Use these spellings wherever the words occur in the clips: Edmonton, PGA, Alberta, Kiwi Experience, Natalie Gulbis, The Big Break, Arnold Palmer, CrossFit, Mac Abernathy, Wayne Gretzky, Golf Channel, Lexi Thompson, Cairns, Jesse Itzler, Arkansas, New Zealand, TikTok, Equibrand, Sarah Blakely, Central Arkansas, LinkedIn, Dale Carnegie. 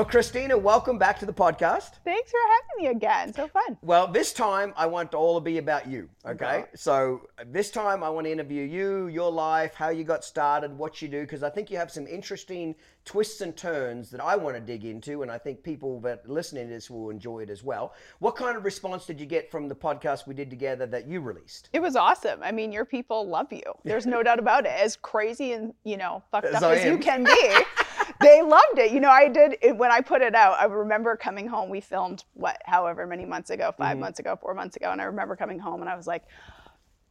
Well, Christina, welcome back to the podcast. Thanks for having me again. So fun. Well, this time I want to all be about you, okay? So this time I want to interview you, your life, how you got started, what you do, because I think you have some interesting twists and turns that I want to dig into, and I think people that are listening to this will enjoy it as well. What kind of response did you get from the podcast we did together that you released? It was awesome. I mean, your people love you. There's no doubt about it. As crazy and, you know, fucked up as you can be. They loved it. You know, I did, when I put it out, I remember coming home. We filmed, however many months ago, 5 months ago, 4 months ago. And I remember coming home and I was like,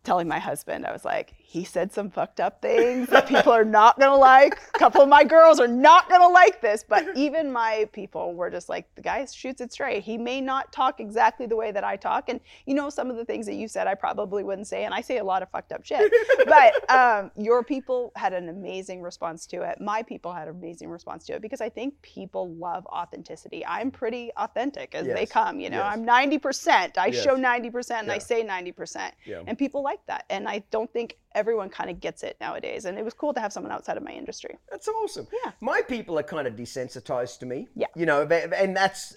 telling my husband, I was like, he said some fucked up things that people are not going to like. A couple of my girls are not going to like this. But even my people were just like, the guy shoots it straight. He may not talk exactly the way that I talk. And, you know, some of the things that you said I probably wouldn't say. And I say a lot of fucked up shit. But your people had an amazing response to it. My people had an amazing response to it because I think people love authenticity. I'm pretty authentic as they come. You know, I'm 90%. I show 90% and I say 90%. Yeah. And people like that. And I don't think everyone kind of gets it nowadays. And it was cool to have someone outside of my industry. That's awesome. Yeah. My people are kind of desensitized to me. Yeah. You know, and that's,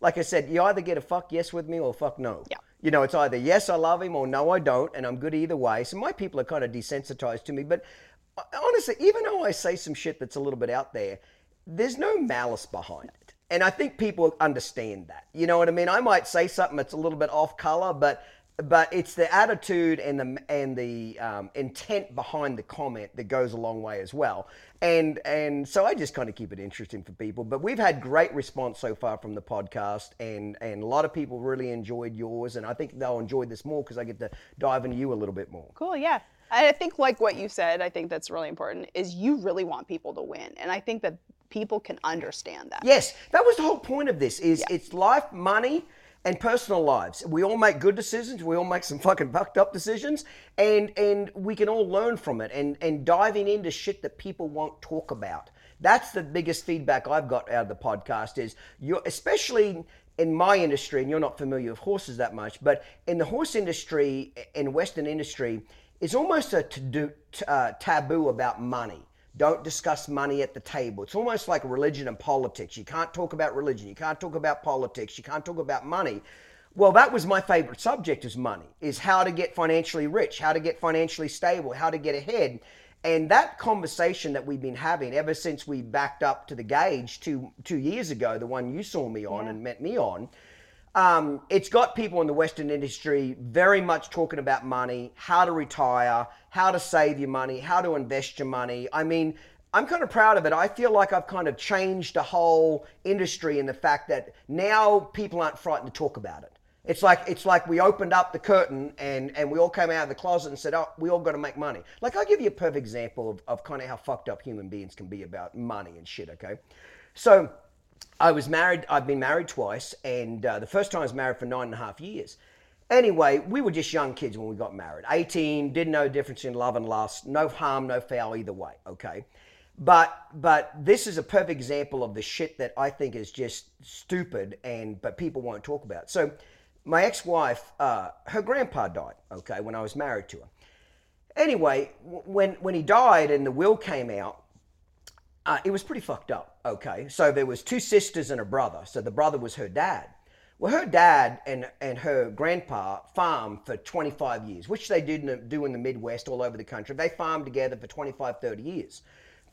like I said, you either get a fuck yes with me or fuck no. Yeah. You know, it's either yes, I love him or no, I don't. And I'm good either way. So my people are kind of desensitized to me. But honestly, even though I say some shit that's a little bit out there, there's no malice behind it. And I think people understand that. You know what I mean? I might say something that's a little bit off color, but it's the attitude and the intent behind the comment that goes a long way as well. And so I just kind of keep it interesting for people. But we've had great response so far from the podcast, and a lot of people really enjoyed yours. And I think they'll enjoy this more because I get to dive into you a little bit more. Cool, yeah. And I think like what you said, I think that's really important, is you really want people to win. And I think that people can understand that. Yes, that was the whole point of this, is it's life, money, and personal lives. We all make good decisions. We all make some fucking fucked up decisions, and we can all learn from it. And diving into shit that people won't talk about. That's the biggest feedback I've got out of the podcast. Is you're, especially in my industry, and you're not familiar with horses that much, but in the horse industry and Western industry, it's almost a taboo about money. Don't discuss money at the table. It's almost like religion and politics. You can't talk about religion. You can't talk about politics. You can't talk about money. Well, that was my favorite subject, is money, is how to get financially rich, how to get financially stable, how to get ahead. And that conversation that we've been having ever since we backed up to the Gauge two years ago, the one you saw me on and met me on, it's got people in the Western industry very much talking about money, how to retire, how to save your money, how to invest your money. I mean, I'm kind of proud of it. I feel like I've kind of changed the whole industry in the fact that now people aren't frightened to talk about it. It's like we opened up the curtain and we all came out of the closet and said, oh, we all got to make money. Like, I'll give you a perfect example of kind of how fucked up human beings can be about money and shit, okay? So I was married. I've been married twice, and the first time I was married for 9.5 years. Anyway, we were just young kids when we got married. 18, didn't know the difference in love and lust. No harm, no foul either way, okay? But this is a perfect example of the shit that I think is just stupid, but people won't talk about. So my ex-wife, her grandpa died, okay, when I was married to her. Anyway, when he died and the will came out, it was pretty fucked up, okay? So there was two sisters and a brother. So the brother was her dad. Well, her dad and her grandpa farmed for 25 years, which they didn't do in the Midwest, all over the country. They farmed together for 25, 30 years.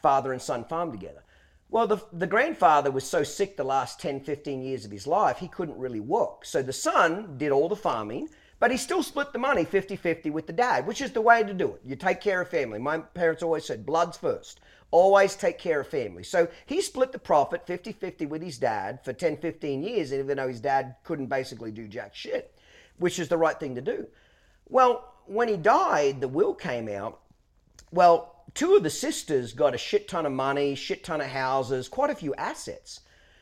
Father and son farmed together. Well, the grandfather was so sick the last 10, 15 years of his life, he couldn't really work. So the son did all the farming, but he still split the money 50-50 with the dad, which is the way to do it. You take care of family. My parents always said, blood's first. Always take care of family. So he split the profit 50-50 with his dad for 10, 15 years, even though his dad couldn't basically do jack shit, which is the right thing to do. Well, when he died, the will came out. Well, two of the sisters got a shit ton of money, shit ton of houses, quite a few assets.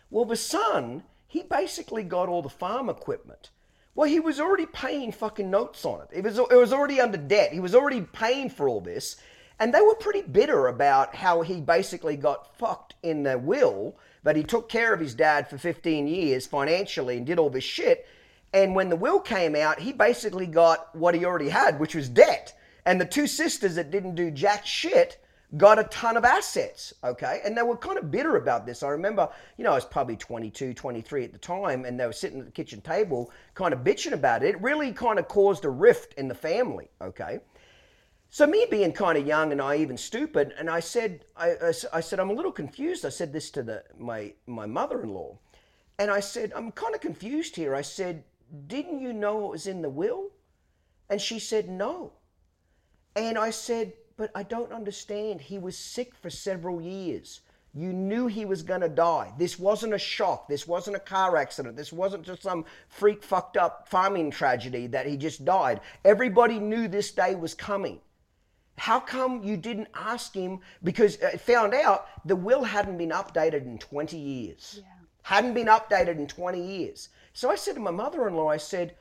Well, the son, he basically got all the farm equipment. Well, he was already paying fucking notes on it. It was already under debt. He was already paying for all this. And they were pretty bitter about how he basically got fucked in the will, but he took care of his dad for 15 years financially and did all this shit. And when the will came out, he basically got what he already had, which was debt. And the two sisters that didn't do jack shit got a ton of assets, okay? And they were kind of bitter about this. I remember, you know, I was probably 22, 23 at the time, and they were sitting at the kitchen table kind of bitching about it. It really kind of caused a rift in the family, okay? So me being kind of young and I even stupid, and I said, I said, I'm a little confused. I said this to my mother-in-law, and I said, I'm kind of confused here. I said, didn't you know it was in the will? And she said, no. And I said, but I don't understand. He was sick for several years. You knew he was going to die. This wasn't a shock. This wasn't a car accident. This wasn't just some freak fucked up farming tragedy that he just died. Everybody knew this day was coming. How come you didn't ask him? Because I found out the will hadn't been updated in 20 years. Yeah. Hadn't been updated in 20 years. So I said to my mother-in-law, I said,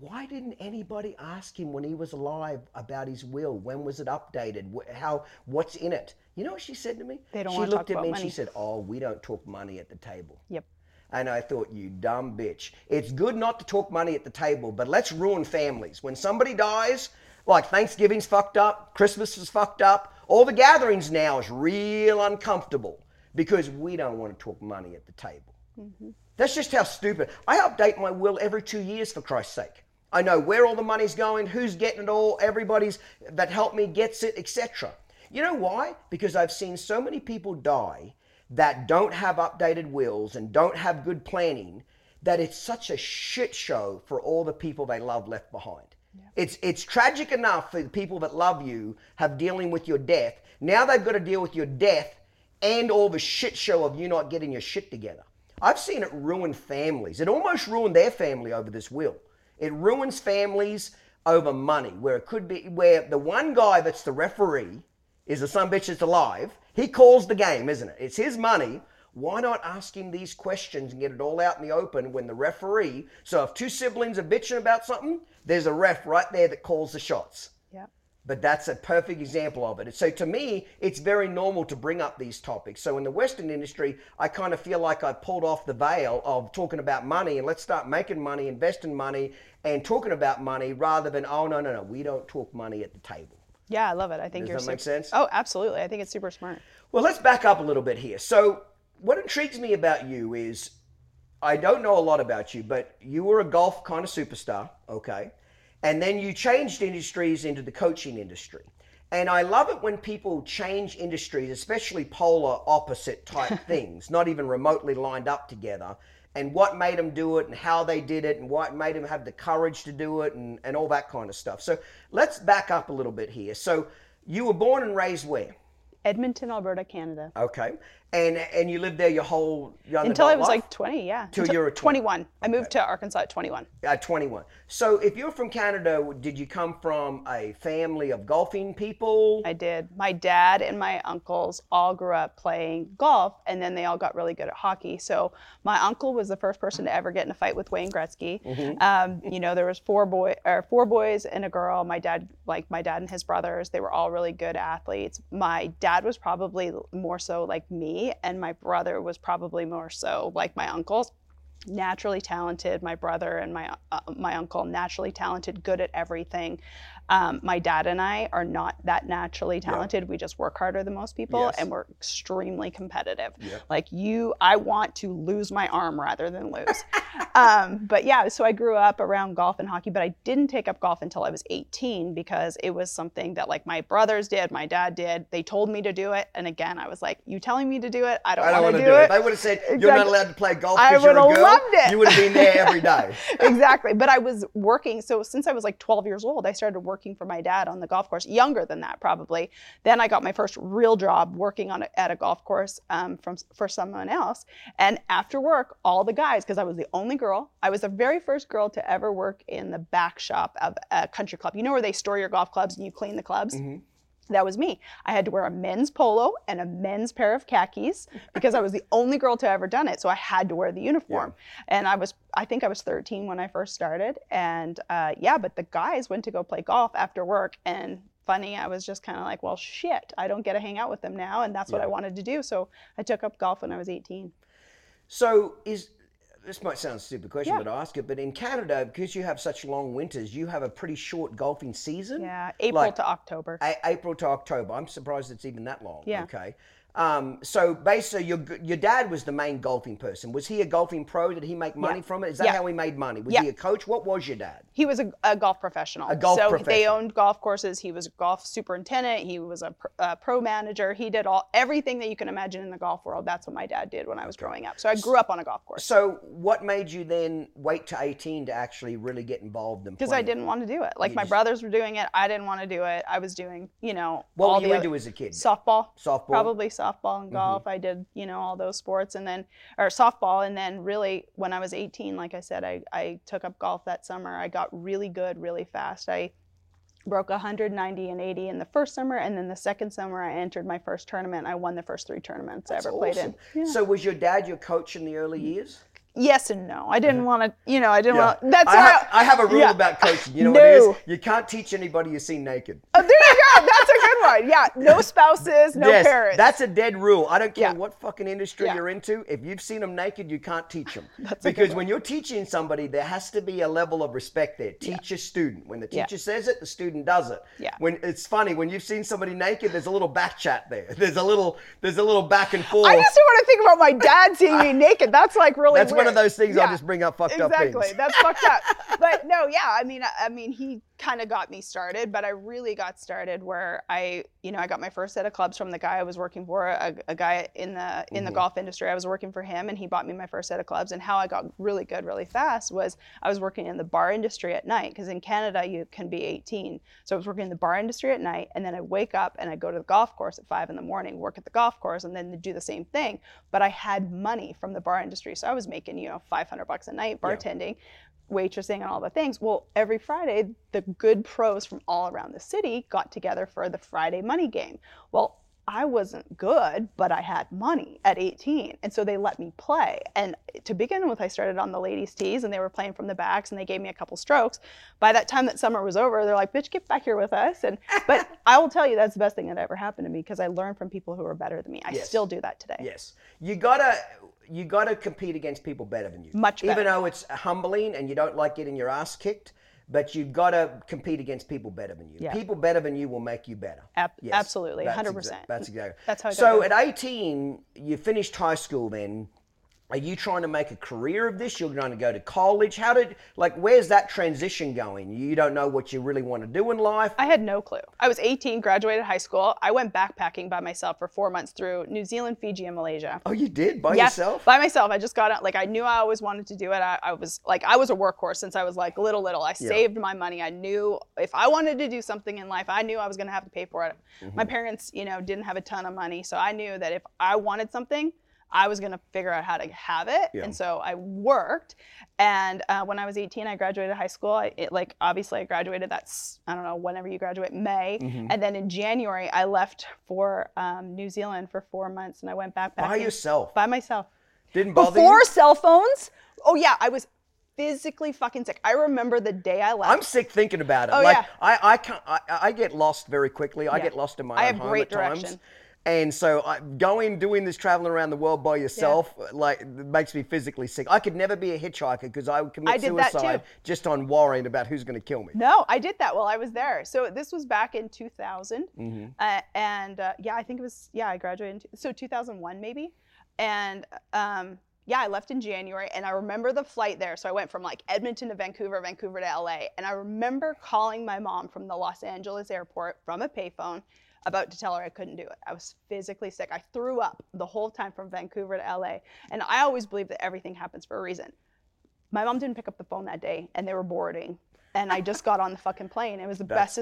why didn't anybody ask him when he was alive about his will? When was it updated? How? What's in it? You know what she said to me? They don't want to talk about money. She looked at me and she said, oh, we don't talk money at the table. Yep. And I thought, you dumb bitch. It's good not to talk money at the table, but let's ruin families. When somebody dies, like Thanksgiving's fucked up, Christmas is fucked up, all the gatherings now is real uncomfortable because we don't want to talk money at the table. Mm-hmm. That's just how stupid. I update my will every 2 years, for Christ's sake. I know where all the money's going, who's getting it all, everybody's that helped me gets it, etc. You know why? Because I've seen so many people die that don't have updated wills and don't have good planning that it's such a shit show for all the people they love left behind. Yeah. It's tragic enough for the people that love you have dealing with your death. Now they've got to deal with your death and all the shit show of you not getting your shit together. I've seen it ruin families. It almost ruined their family over this will. It ruins families over money, where it could be where the one guy that's the referee is a sumbitch that's alive. He calls the game, isn't it? It's his money. Why not ask him these questions and get it all out in the open when the referee? So if two siblings are bitching about something, there's a ref right there that calls the shots. Yeah. But that's a perfect example of it. So to me, it's very normal to bring up these topics. So in the Western industry, I kind of feel like I pulled off the veil of talking about money and let's start making money, investing money, and talking about money rather than, oh, no, we don't talk money at the table. Yeah, I love it. I think does that make sense? Oh, absolutely. I think it's super smart. Well, let's back up a little bit here. So what intrigues me about you is, I don't know a lot about you, but you were a golf kind of superstar, okay? And then you changed industries into the coaching industry. And I love it when people change industries, especially polar opposite type things, not even remotely lined up together, and what made them do it and how they did it and what made them have the courage to do it and all that kind of stuff. So let's back up a little bit here. So you were born and raised where? Edmonton, Alberta, Canada. Okay. And you lived there your whole young until I was life? Like 20, yeah. Until you were 21. Okay. I moved to Arkansas at 21. At 21. So if you're from Canada, did you come from a family of golfing people? I did. My dad and my uncles all grew up playing golf, and then they all got really good at hockey. So my uncle was the first person to ever get in a fight with Wayne Gretzky. Mm-hmm. You know, there was four boys and a girl. My dad and his brothers, they were all really good athletes. My dad was probably more so like me, and my brother was probably more so like my uncles, naturally talented. My brother and my uncle, naturally talented, good at everything. My dad and I are not that naturally talented. Yep. We just work harder than most people, yes. And we're extremely competitive. Yep. I want to lose my arm rather than lose. But yeah, so I grew up around golf and hockey, but I didn't take up golf until I was 18 because it was something that like my brothers did, my dad did. They told me to do it, and again, I was like, "You telling me to do it? I don't want to do it." If I would have said you're not allowed to play golf because you're a girl, you would have been there every day. Exactly. But I was working. So since I was like 12 years old, I started working for my dad on the golf course, younger than that probably. Then I got my first real job working at a golf course for someone else. And after work, all the guys, because I was the only girl, I was the very first girl to ever work in the back shop of a country club. You know where they store your golf clubs and you clean the clubs? Mm-hmm. That was me. I had to wear a men's polo and a men's pair of khakis because I was the only girl to ever done it. So I had to wear the uniform. Yeah. And I think I was 13 when I first started. And but the guys went to go play golf after work. And funny, I was just kind of like, well, shit, I don't get to hang out with them now. And that's what I wanted to do. So I took up golf when I was 18. So this might sound a stupid question, but I ask it, but in Canada, because you have such long winters, you have a pretty short golfing season. Yeah, April to October. April to October. I'm surprised it's even that long. Yeah. Okay. So basically your dad was the main golfing person. Was he a golfing pro? Did he make money from it? Is that how he made money? Was he a coach? What was your dad? He was a golf professional. They owned golf courses. He was a golf superintendent. He was a pro manager. He did everything that you can imagine in the golf world. That's what my dad did when I was growing up. So I grew up on a golf course. So what made you then wait to 18 to actually really get involved in playing? Because I didn't want to do it. Like my brothers were doing it. I didn't want to do it. I was doing, what were you into as a kid? Softball. Probably softball and golf. I did, all those sports softball. And then really when I was 18, like I said, I took up golf that summer. I got really good, really fast. I broke 190 and 80 in the first summer. And then the second summer I entered my first tournament. I won the first three tournaments I ever played in. Yeah. So was your dad your coach in the early years? Yes and no. I didn't want to, I didn't want to. That's I have a rule about coaching. You know what it is? You can't teach anybody you see naked. Oh, there you go. That's a good one. Yeah. No spouses, no parents. That's a dead rule. I don't care what fucking industry you're into. If you've seen them naked, you can't teach them. Because when you're teaching somebody, there has to be a level of respect there. Teacher-student. When the teacher says it, the student does it. Yeah. When it's funny, when you've seen somebody naked, there's a little back chat there. There's a little back and forth. I just don't want to think about my dad seeing me naked. That's like really weird. One of those things I'll just bring up fucked up things. That's fucked up. But no, I mean he kind of got me started, but I really got started where I got my first set of clubs from the guy I was working for, a guy in the golf industry. I was working for him and he bought me my first set of clubs. And how I got really good really fast was I was working in the bar industry at night, because in Canada you can be 18. So I was working in the bar industry at night, and then I wake up and I go to the golf course at 5 a.m, work at the golf course, and then do the same thing. But I had money from the bar industry, so I was making $500 a night bartending, waitressing, and all the things. Well, every Friday the good pros from all around the city got together for the Friday money game. Well, I wasn't good, but I had money at 18, and so they let me play. And to begin with, I started on the ladies' tees, and they were playing from the backs, and they gave me a couple strokes. By that time that summer was over, they're like, "Bitch, get back here with us." But I will tell you, that's the best thing that ever happened to me, because I learned from people who were better than me. I still do that today. Yes, you gotta compete against people better than you. Much better. Even though it's humbling and you don't like getting your ass kicked. But you've got to compete against people better than you. Yeah. People better than you will make you better. Absolutely, 100%. That's exactly. That's how it goes. So at 18, you finished high school then. Are you trying to make a career of this? You're going to go to college? Where's that transition going? You don't know what you really want to do in life? I had no clue. I was 18, graduated high school. I went backpacking by myself for 4 months through New Zealand, Fiji, and Malaysia. Oh, you did? By yourself? By myself. I just got out. I knew I always wanted to do it. I was a workhorse since I was little. I saved my money. I knew if I wanted to do something in life, I knew I was going to have to pay for it. Mm-hmm. My parents, didn't have a ton of money. So I knew that if I wanted something, I was going to figure out how to have it. Yeah. And so I worked. And when I was 18, I graduated high school. Obviously I graduated, I don't know, whenever you graduate, May. Mm-hmm. And then in January, I left for New Zealand for 4 months, and I went backpacking. By yourself? By myself. Didn't bother you? Before cell phones? Oh yeah, I was physically fucking sick. I remember the day I left. I'm sick thinking about it. I get lost very quickly. I get lost in my own home at times. I have great direction. And so doing this traveling around the world by yourself, makes me physically sick. I could never be a hitchhiker because I would commit suicide just on worrying about who's going to kill me. No, I did that while I was there. So this was back in 2000. Mm-hmm. I think it was, I graduated in 2001 maybe. And I left in January, and I remember the flight there. So I went from Edmonton to Vancouver, Vancouver to LA. And I remember calling my mom from the Los Angeles airport from a payphone, about to tell her I couldn't do it. I was physically sick. I threw up the whole time from Vancouver to LA. And I always believe that everything happens for a reason. My mom didn't pick up the phone that day, and they were boarding. And I just got on the fucking plane. It was the best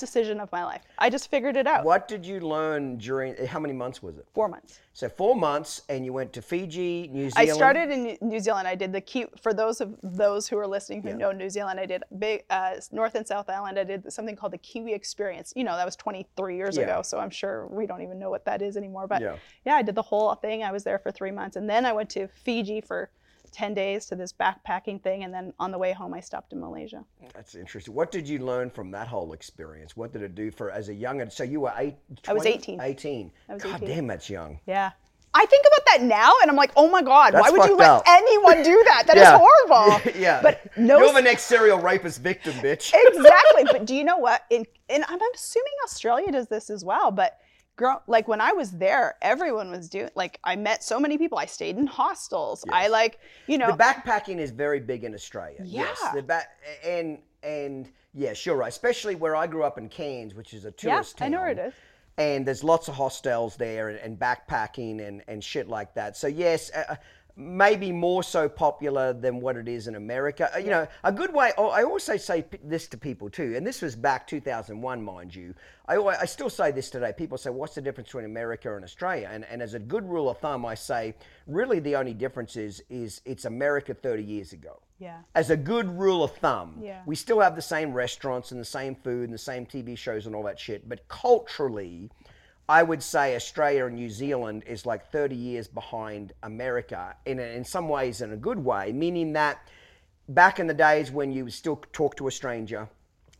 decision of my life. I just figured it out. What did you learn how many months was it? 4 months. So 4 months, and you went to Fiji, New Zealand. I started in New Zealand. I did for those who are listening who know New Zealand, I did big North and South Island. I did something called the Kiwi Experience. That was 23 years ago, so I'm sure we don't even know what that is anymore. But I did the whole thing. I was there for 3 months, and then I went to Fiji for 10 days to this backpacking thing, and then on the way home I stopped in Malaysia. That's interesting. What did you learn from that whole experience? What did it do for as a young? So you were 18. I was 18. God damn, that's young. Yeah. I think about that now, and I'm like, oh my God, that's why would you let anyone do that? That is horrible. Yeah. But no, you're the next serial rapist victim, bitch. Exactly. But do you know what? And I'm assuming Australia does this as well. But girl, like when I was there, everyone was doing. Like I met so many people. I stayed in hostels. Yes. I like, you know, the backpacking is very big in Australia. Yeah. Yes. And yes, you're right. Especially where I grew up in Cairns, which is a tourist town. Yeah, I know where it is. And there's lots of hostels there and backpacking and shit like that. So yes, maybe more so popular than what it is in America. You know, a good way, I also say this to people too, and this was back 2001, mind you. I still say this today. People say, what's the difference between America and Australia? And as a good rule of thumb, I say, really the only difference is it's America 30 years ago. Yeah. As a good rule of thumb, we still have the same restaurants and the same food and the same TV shows and all that shit. But culturally, I would say Australia and New Zealand is like 30 years behind America in some ways, in a good way, meaning that back in the days when you would still talk to a stranger,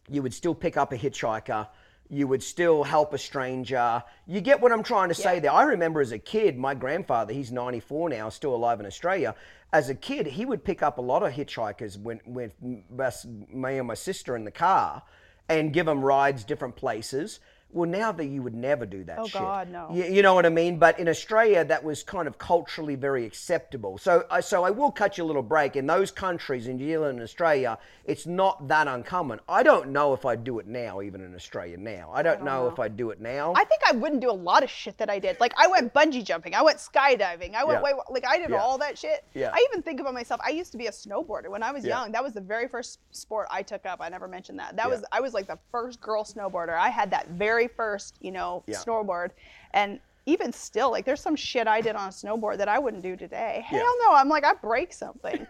you would still pick up a hitchhiker, you would still help a stranger. You get what I'm trying to say there. I remember as a kid, my grandfather, he's 94 now, still alive in Australia. As a kid, he would pick up a lot of hitchhikers with me and my sister in the car and give them rides different places. Well, now that you would never do that shit. Oh, God, no. You know what I mean? But in Australia, that was kind of culturally very acceptable. So I will cut you a little break. In those countries, in New Zealand and Australia, it's not that uncommon. I don't know if I'd do it now, even in Australia now. I don't know if I'd do it now. I think I wouldn't do a lot of shit that I did. Like, I went bungee jumping. I went skydiving. I went I did all that shit. Yeah. I even think about myself. I used to be a snowboarder when I was young. That was the very first sport I took up. I never mentioned that. I was like the first girl snowboarder. I had that very first, you know, snowboard. And even still, like, there's some shit I did on a snowboard that I wouldn't do today. Hell no, I'm like, I break something.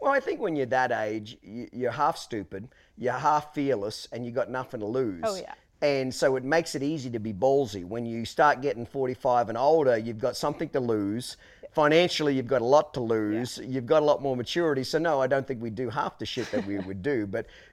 Well, I think when you're that age, you're half stupid, you're half fearless, and you got nothing to lose. Oh, yeah. And so it makes it easy to be ballsy. When you start getting 45 and older, you've got something to lose. Financially, you've got a lot to lose. You've got a lot more maturity. So no, I don't think we do half the shit that we would do.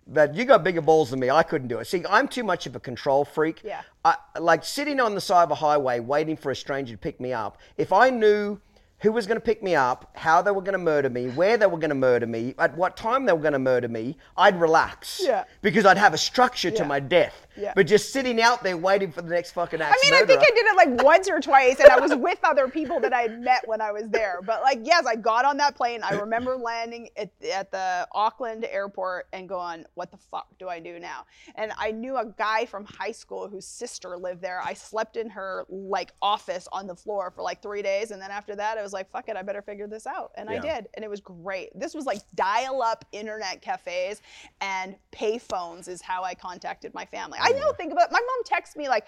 But you got bigger balls than me. I couldn't do it. See, I'm too much of a control freak. Yeah. I like sitting on the side of a highway waiting for a stranger to pick me up. If I knew who was going to pick me up, how they were going to murder me, where they were going to murder me, at what time they were going to murder me, I'd relax. Yeah. Because I'd have a structure to my death. Yeah. But just sitting out there waiting for the next fucking axe murderer. I think I did it like once or twice, and I was with other people that I had met when I was there. But like, yes, I got on that plane. I remember landing at the Auckland airport and going, what the fuck do I do now? And I knew a guy from high school whose sister lived there. I slept in her like office on the floor for like 3 days. And then after that, I was like, fuck it, I better figure this out. And I did. And it was great. This was like dial-up internet cafes and pay phones is how I contacted my family. I know, think about it. My mom texts me like,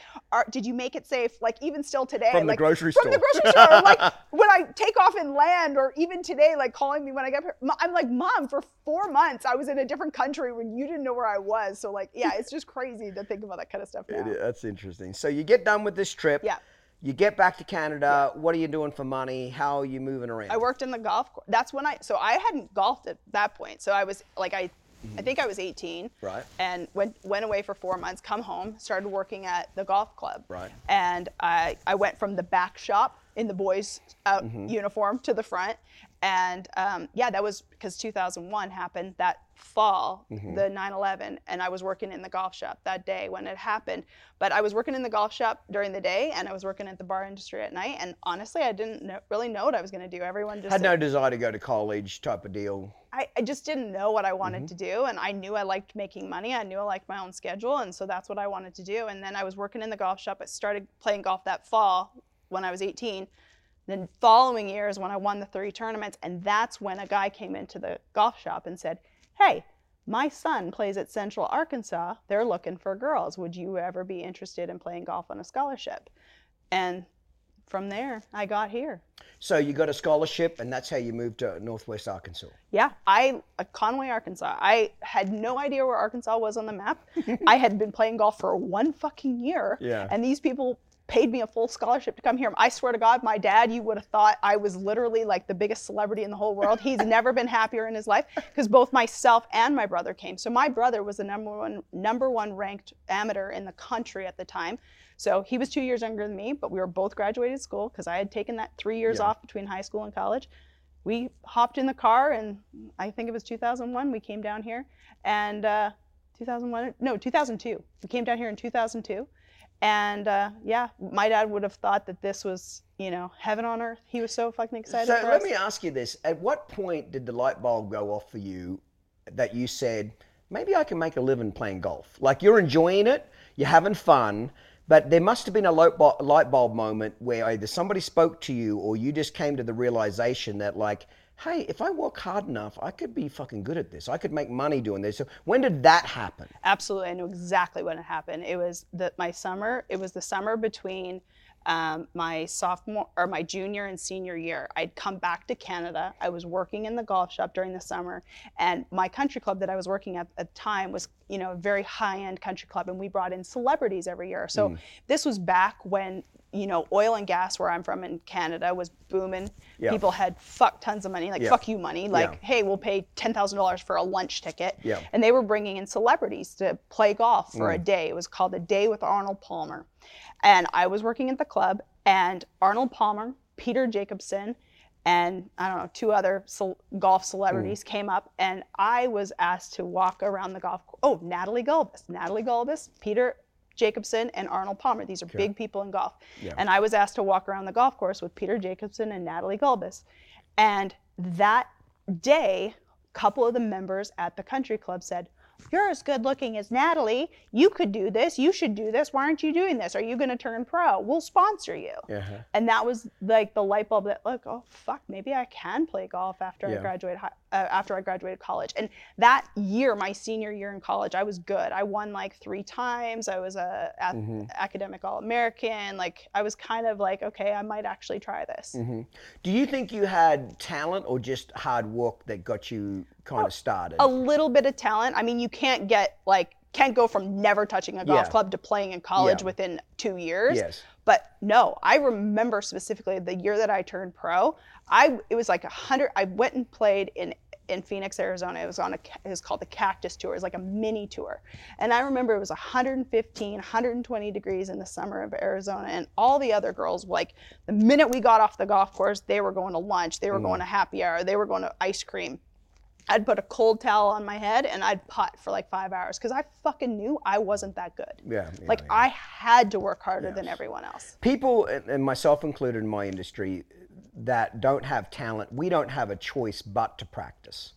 did you make it safe? Like even still today. From like, the grocery store. From the grocery store. Or, like when I take off and land, or even today, like calling me when I get here. I'm like, Mom, for 4 months, I was in a different country when you didn't know where I was. So like, yeah, it's just crazy to think about that kind of stuff now. That's interesting. So you get done with this trip. Yeah. You get back to Canada. Yeah. What are you doing for money? How are you moving around? I worked in the golf course. That's when so I hadn't golfed at that point. So I was like, I think I was 18, right? And went away for 4 months, come home, started working at the golf club. Right. And I went from the back shop in the boys' uniform to the front. And that was because 2001 happened that fall, the 9/11, and I was working in the golf shop that day when it happened. But I was working in the golf shop during the day, and I was working at the bar industry at night. And honestly, I didn't really know what I was going to do. Everyone just had no desire to go to college type of deal. I just didn't know what I wanted to do, and I knew I liked making money. I knew I liked my own schedule, and so that's what I wanted to do. And then I was working in the golf shop. I started playing golf that fall when I was 18. Then following year is when I won the 3 tournaments, and that's when a guy came into the golf shop and said, hey, my son plays at Central Arkansas. They're looking for girls. Would you ever be interested in playing golf on a scholarship? And from there, I got here. So you got a scholarship, and that's how you moved to Northwest Arkansas. Yeah, Conway, Arkansas. I had no idea where Arkansas was on the map. I had been playing golf for 1 fucking year, and these people paid me a full scholarship to come here. I swear to God, my dad, you would have thought I was literally like the biggest celebrity in the whole world. He's never been happier in his life, because both myself and my brother came. So my brother was the number one ranked amateur in the country at the time. So he was 2 years younger than me, but we were both graduated school because I had taken that 3 years off between high school and college. We hopped in the car, and I think it was 2001 we came down here, and 2002. We came down here in 2002, and my dad would have thought that this was, you know, heaven on earth. He was so fucking excited. So let me ask you this: at what point did the light bulb go off for you that you said, maybe I can make a living playing golf? Like, you're enjoying it, you're having fun. But there must have been a light bulb moment where either somebody spoke to you or you just came to the realization that, like, hey, if I work hard enough, I could be fucking good at this. I could make money doing this. So when did that happen? Absolutely. I know exactly when it happened. It was the summer between my junior and senior year. I'd come back to Canada. I was working in the golf shop during the summer, and my country club that I was working at the time was, you know, a very high-end country club, and we brought in celebrities every year. So this was back when, you know, oil and gas, where I'm from in Canada, was booming. Yeah. People had fuck tons of money, like fuck you money, like, hey, we'll pay $10,000 for a lunch ticket. Yeah. And they were bringing in celebrities to play golf for a day. It was called A Day with Arnold Palmer. And I was working at the club, and Arnold Palmer, Peter Jacobsen, and I don't know, two other golf celebrities came up, and I was asked to walk around the golf course. Oh, Natalie Gulbis, Peter Jacobsen, and Arnold Palmer. These are big people in golf. Yeah. And I was asked to walk around the golf course with Peter Jacobsen and Natalie Gulbis. And that day, a couple of the members at the country club said, "You're as good looking as Natalie. You could do this. You should do this. Why aren't you doing this? Are you going to turn pro? We'll sponsor you." Uh-huh. And that was like the light bulb that, look, oh fuck, maybe I can play golf after I graduate. After I graduated college, and that year, my senior year in college, I was good. I won like 3 times. I was an academic All-American. Like, I was kind of like, okay, I might actually try this. Mm-hmm. Do you think you had talent or just hard work that got you kind of started? A little bit of talent. I mean, you can't go from never touching a golf club to playing in college within 2 years. Yes. But no, I remember specifically the year that I turned pro. It was like 100. I went and played in Phoenix, Arizona. It was called the Cactus Tour. It was like a mini tour. And I remember it was 115, 120 degrees in the summer of Arizona. And all the other girls, like, the minute we got off the golf course, they were going to lunch. They were going to happy hour. They were going to ice cream. I'd put a cold towel on my head and I'd putt for like 5 hours because I fucking knew I wasn't that good. I had to work harder than everyone else. People, and myself included in my industry, that don't have talent, we don't have a choice but to practice.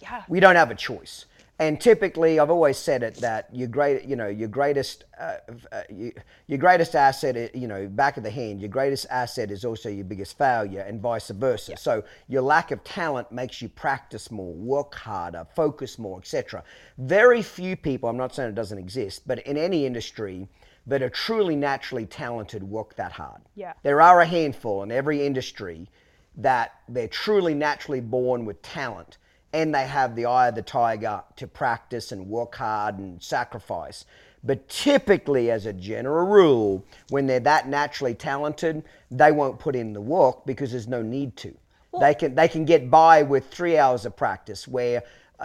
Yeah. We don't have a choice. And typically, I've always said it, that your greatest asset, you know, back of the hand, your greatest asset is also your biggest failure, and vice versa. Yeah. So your lack of talent makes you practice more, work harder, focus more, etc. Very few people, I'm not saying it doesn't exist, but in any industry that are truly naturally talented work that hard. Yeah. There are a handful in every industry that they're truly naturally born with talent, and they have the eye of the tiger to practice and work hard and sacrifice. But typically, as a general rule, when they're that naturally talented, they won't put in the work because there's no need to. Well, they can get by with 3 hours of practice, where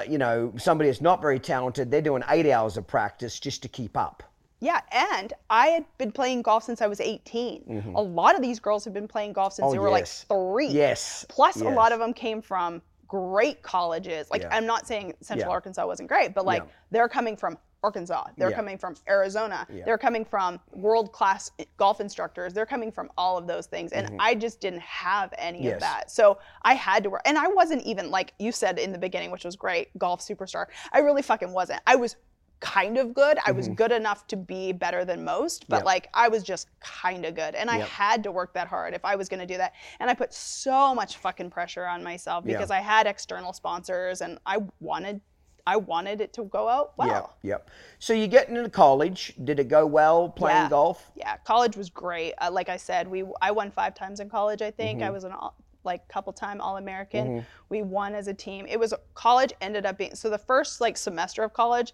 you know, somebody that's not very talented, they're doing 8 hours of practice just to keep up. Yeah, and I had been playing golf since I was 18. Mm-hmm. A lot of these girls have been playing golf since they were like 3. Yes. Plus, a lot of them came from great colleges. Like, I'm not saying Central Arkansas wasn't great, but like they're coming from Arkansas, they're coming from Arizona, they're coming from world-class golf instructors, they're coming from all of those things. And I just didn't have any of that. So I had to work. And I wasn't even, like you said in the beginning, which was great, golf superstar. I really fucking wasn't. I was kind of good. I was good enough to be better than most, but like I was just kind of good, and I had to work that hard if I was going to do that. And I put so much fucking pressure on myself because I had external sponsors, and I wanted it to go out well. So you're getting into college. Did it go well playing golf? Yeah, college was great. Like I said, I won 5 times in college. I think I was an couple-time All-American. We won as a team. It was college ended up being so the first like semester of college.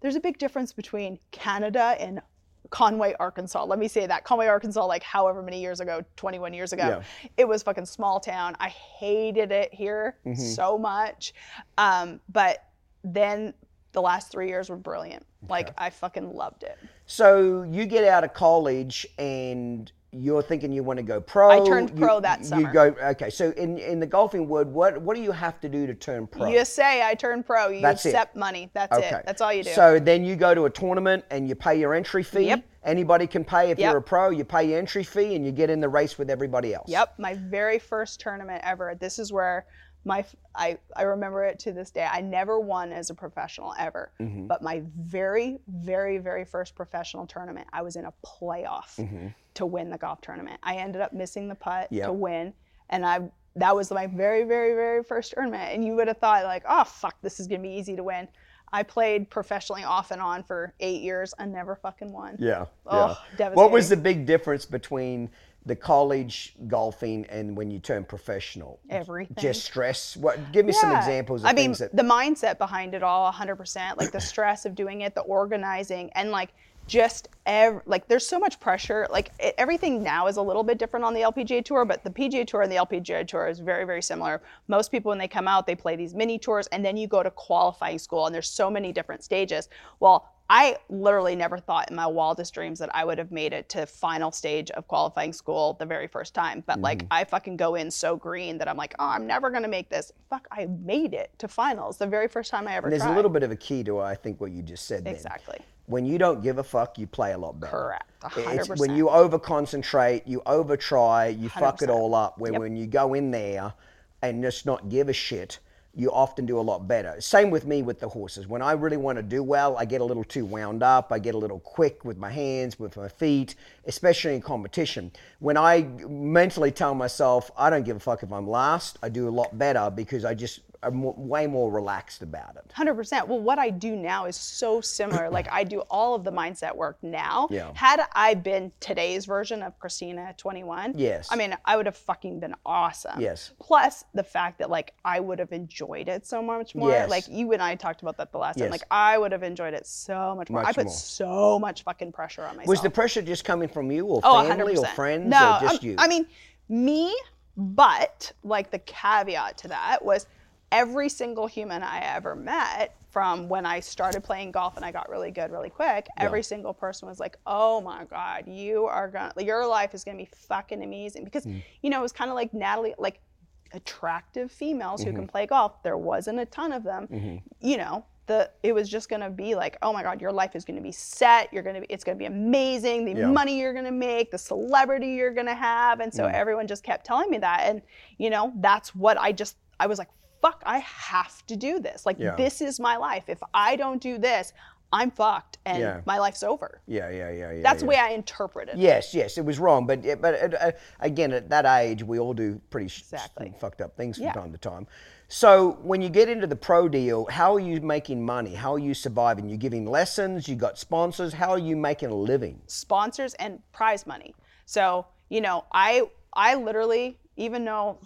There's a big difference between Canada and Conway, Arkansas. Let me say that. Conway, Arkansas, like however many years ago, 21 years ago, it was fucking small town. I hated it here so much. But then the last 3 years were brilliant. Okay. Like, I fucking loved it. So you get out of college and you're thinking you want to go pro. I turned pro that summer. You go, okay, so in the golfing world, what do you have to do to turn pro? You say, I turned pro. You accept money. That's it. That's all you do. So then you go to a tournament and you pay your entry fee. Yep. Anybody can pay. If you're a pro, you pay your entry fee and you get in the race with everybody else. Yep. My very first tournament ever. This is where I remember it to this day. I never won as a professional ever, mm-hmm. but my very, very, very first professional tournament, I was in a playoff mm-hmm. to win the golf tournament. I ended up missing the putt to win, and that was my very, very, very first tournament. And you would have thought, like, oh, fuck, this is going to be easy to win. I played professionally off and on for 8 years and never fucking won. Yeah. Oh, yeah. Devastating. What was the big difference between the college golfing and when you turn professional? Everything. Just stress. What? Give me some examples of things that... I mean, the mindset behind it all, 100%. Like, the stress of doing it, the organizing, and, like, just... like, there's so much pressure. Like, everything now is a little bit different on the LPGA Tour, but the PGA Tour and the LPGA Tour is very, very similar. Most people, when they come out, they play these mini tours, and then you go to qualifying school, and there's so many different stages. Well, I literally never thought in my wildest dreams that I would have made it to final stage of qualifying school the very first time. But like, I fucking go in so green that I'm like, oh, I'm never going to make this. Fuck, I made it to finals the very first time I ever tried. And there's a little bit of a key to, I think, what you just said then. Exactly. When you don't give a fuck, you play a lot better. Correct, 100%. It's when you over-concentrate, you over-try, you 100%. Fuck it all up. When you go in there and just not give a shit, you often do a lot better. Same with me with the horses. When I really want to do well, I get a little too wound up. I get a little quick with my hands, with my feet, especially in competition. When I mentally tell myself, I don't give a fuck if I'm last, I do a lot better because I'm way more relaxed about it. 100%. Well, what I do now is so similar. Like, I do all of the mindset work now. Yeah. Had I been today's version of Christina 21, yes. I mean, I would have fucking been awesome. Yes. Plus the fact that, like, I would have enjoyed it so much more. Yes. Like, you and I talked about that the last time. Like, I would have enjoyed it so much more. So much fucking pressure on myself. Was the pressure just coming from you or family 100%. Or friends or just you? I mean, me, but, like, the caveat to that was every single human I ever met from when I started playing golf and I got really good really quick, every single person was like, oh my God, your life is going to be fucking amazing. Because, you know, it was kind of like Natalie, like attractive females who can play golf. There wasn't a ton of them, you know. It was just gonna be like, oh my God, your life is gonna be set. It's gonna be amazing. The money you're gonna make, the celebrity you're gonna have. And so everyone just kept telling me that. And, you know, that's what I was like, fuck, I have to do this. Like, this is my life. If I don't do this, I'm fucked and my life's over. Yeah. That's the way I interpreted it. Yes, it was wrong. But again, at that age, we all do pretty fucked up things from time to time. So when you get into the pro deal, how are you making money? How are you surviving? You're giving lessons, you got sponsors. How are you making a living? Sponsors and prize money. So, you know, I literally... even though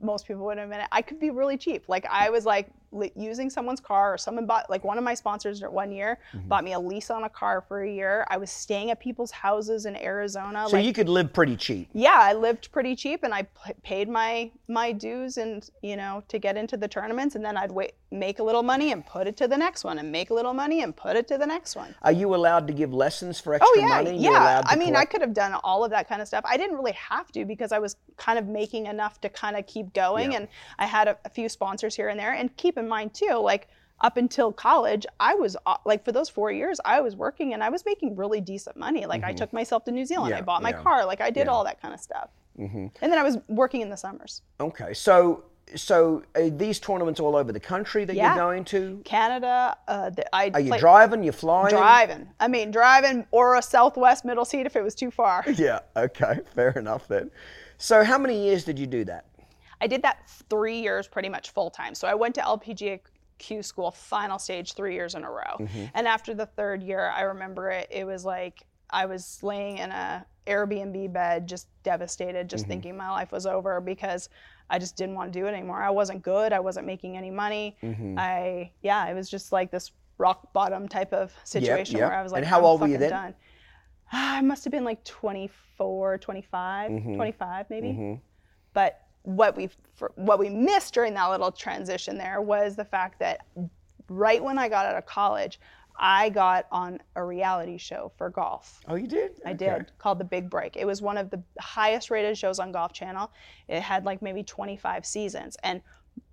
most people wouldn't admit it, I could be really cheap. Like, I was like using someone's car, or someone bought, like, one of my sponsors one year bought me a lease on a car for a year. I was staying at people's houses in Arizona. So, like, you could live pretty cheap. Yeah, I lived pretty cheap, and I paid my dues, and, you know, to get into the tournaments, and then I'd make a little money and put it to the next one, and make a little money and put it to the next one. Are you allowed to give lessons for extra money? Yeah. I mean, I could have done all of that kind of stuff. I didn't really have to because I was kind of making enough to kind of keep going, and I had a few sponsors here and there. And keep in mind too, like, up until college, I was like, for those 4 years, I was working and I was making really decent money. Like, I took myself to New Zealand, I bought my car, like, I did all that kind of stuff. And then I was working in the summers. Okay, so are these tournaments all over the country that you're going to? Canada. Are you driving? You're flying? Driving. I mean, driving or a Southwest middle seat if it was too far. Yeah, okay, fair enough then. So how many years did you do that? I did that 3 years pretty much full time. So I went to LPGA Q school final stage 3 years in a row. And after the third year, I remember it was like I was laying in a Airbnb bed, just devastated, just thinking my life was over because I just didn't want to do it anymore. I wasn't good. I wasn't making any money. It was just like this rock bottom type of situation where I was like, and how old were you then? Done. I must have been like 24, 25, 25 maybe. But what we missed during that little transition there was the fact that right when I got out of college, I got on a reality show for golf. Oh, you did? I did, called The Big Break. It was one of the highest rated shows on Golf Channel. It had like maybe 25 seasons. And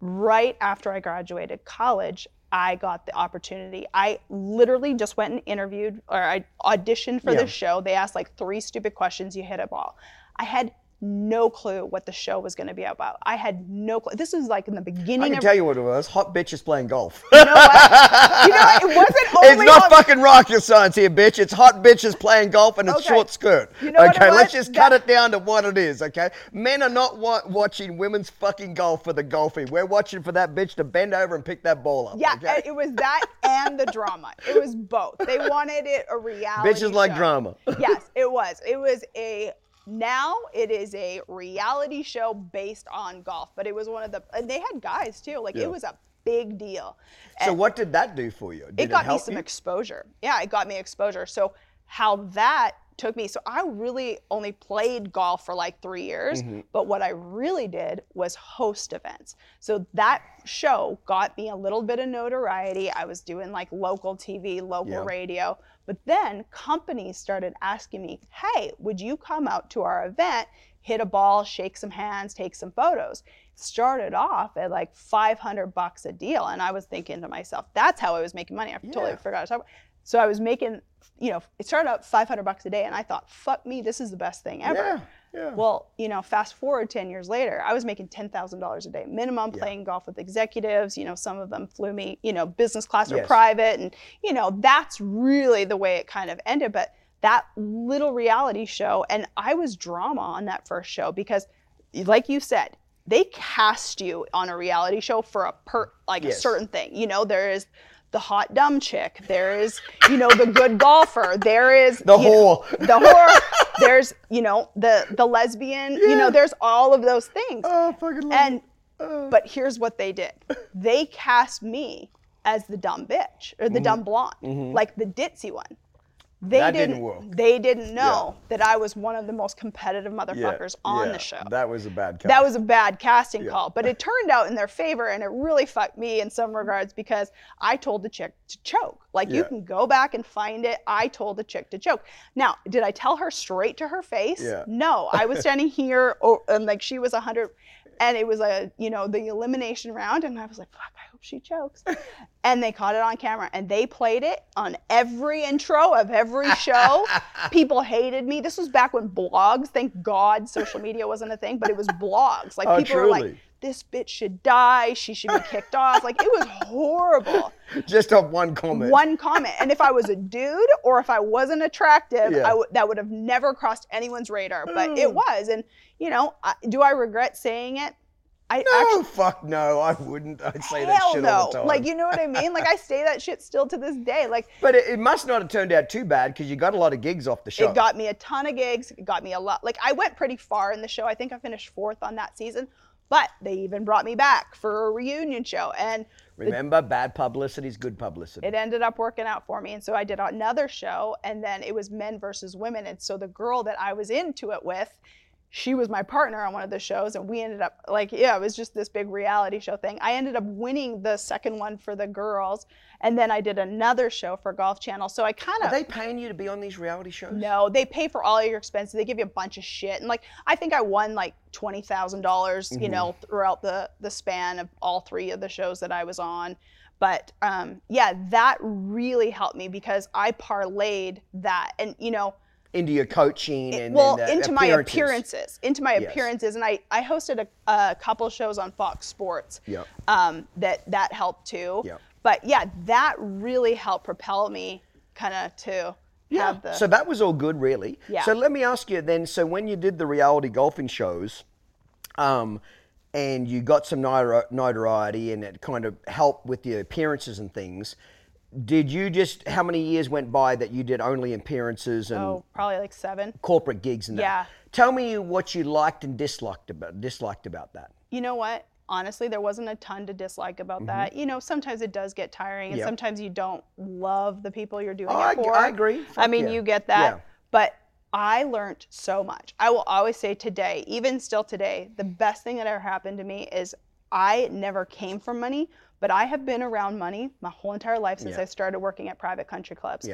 right after I graduated college, I got the opportunity. I literally just went and interviewed, or I auditioned for this show. They asked like 3 stupid questions, you hit a ball. I had no clue what the show was going to be about. I had no clue. This was like in the beginning. I can tell you what it was. Hot bitches playing golf. You know what? It wasn't only. It's not fucking rocket science here, bitch. It's hot bitches playing golf in a short skirt. You know what it was? Let's just cut it down to what it is. Okay, men are not watching women's fucking golf for the golfing. We're watching for that bitch to bend over and pick that ball up. Yeah, okay? It was that and the drama. It was both. They wanted it a reality. Bitches show. Like drama. Yes, it was. It was a. Now it is a reality show based on golf, but it was one of the, and they had guys too, like it was a big deal. And so what did that do for you? Did it got it help me some exposure. Yeah, it got me exposure. So how that took me, so I really only played golf for like 3 years, but what I really did was host events. So that show got me a little bit of notoriety. I was doing like local TV, local radio. But then companies started asking me, hey, would you come out to our event, hit a ball, shake some hands, take some photos? Started off at like $500 a deal. And I was thinking to myself, that's how I was making money. I totally forgot to talk about it. So I was making, it started out $500 a day. And I thought, fuck me, this is the best thing ever. Yeah. Well, fast forward 10 years later, I was making $10,000 a day minimum playing golf with executives. Some of them flew me, business class or private. And, that's really the way it kind of ended. But that little reality show, and I was drama on that first show because, like you said, they cast you on a reality show for a certain thing. There is the hot dumb chick. There is, the good golfer. There is the whore. There's, the lesbian. There's all of those things. Oh, fucking love. And but here's what they did. They cast me as the dumb bitch or the dumb blonde, like the ditzy one. That didn't work. They didn't know that I was one of the most competitive motherfuckers on the show. That was a bad cast. That was a bad casting call. But it turned out in their favor, and it really fucked me in some regards because I told the chick to choke. Like, you can go back and find it. I told the chick to choke. Now, did I tell her straight to her face? Yeah. No. I was standing here, and like she was 100, and it was the elimination round, and I was like, fuck, I hope she chokes. And they caught it on camera, and they played it on every intro of every show. People hated me. This was back when blogs, thank God social media wasn't a thing, but it was blogs. Like people were like, this bitch should die, she should be kicked off. Like, it was horrible. Just on one comment. One comment. And if I was a dude or if I wasn't attractive, that would have never crossed anyone's radar, but it was. And, do I regret saying it? Fuck no, I wouldn't. I'd say that shit all the time. Like, you know what I mean? Like, I say that shit still to this day. Like, but it must not have turned out too bad because you got a lot of gigs off the show. It got me a ton of gigs. It got me a lot. Like, I went pretty far in the show. I think I finished 4th on that season. But they even brought me back for a reunion show. And remember, bad publicity is good publicity. It ended up working out for me. And so I did another show, and then it was men versus women. And so the girl that I was into it with, she was my partner on one of the shows, and we ended up it was just this big reality show thing. I ended up winning the second one for the girls, and then I did another show for Golf Channel. So I kind of... Are they paying you to be on these reality shows? No, they pay for all your expenses. They give you a bunch of shit. And I think I won $20,000, throughout the span of all 3 of the shows that I was on. But that really helped me because I parlayed that and, into your coaching and into my appearances. And I hosted a couple shows on Fox Sports. Yep. That helped too. Yep. But that really helped propel me kind of to have the... So that was all good really. Yeah. So let me ask you then, so when you did the reality golfing shows, and you got some notoriety and it kind of helped with your appearances and things, did you just, how many years went by that you did only appearances and... Oh, probably 7. Corporate gigs and that. Yeah. Tell me what you liked and disliked about that. You know what? Honestly, there wasn't a ton to dislike about that. Sometimes it does get tiring and sometimes you don't love the people you're doing it for. I agree. You get that. Yeah. But I learned so much. I will always say today, even still today, the best thing that ever happened to me is I never came from money, But I have been around money my whole entire life since I started working at private country clubs.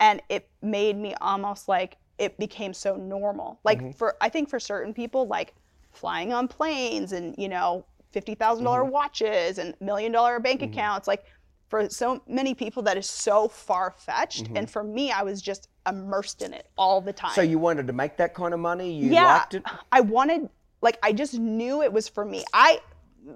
And it made me almost like it became so normal. Like for, I think for certain people, like flying on planes and, you know, $50,000 watches and $1 million bank accounts, like for so many people that is so far-fetched. And for me, I was just immersed in it all the time. So you wanted to make that kind of money? You liked it? I wanted, like, I just knew it was for me.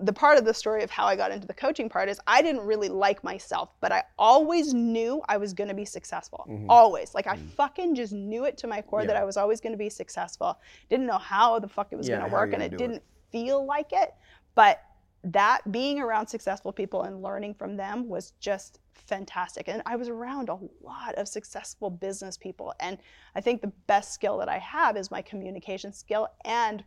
The part of the story of how I got into the coaching part is I didn't really like myself, but I always knew I was going to be successful. Always. Like I fucking just knew it to my core that I was always going to be successful. Didn't know how the fuck it was going to work, and it didn't feel like it. But that being around successful people and learning from them was just fantastic. And I was around a lot of successful business people. And I think the best skill that I have is my communication skill and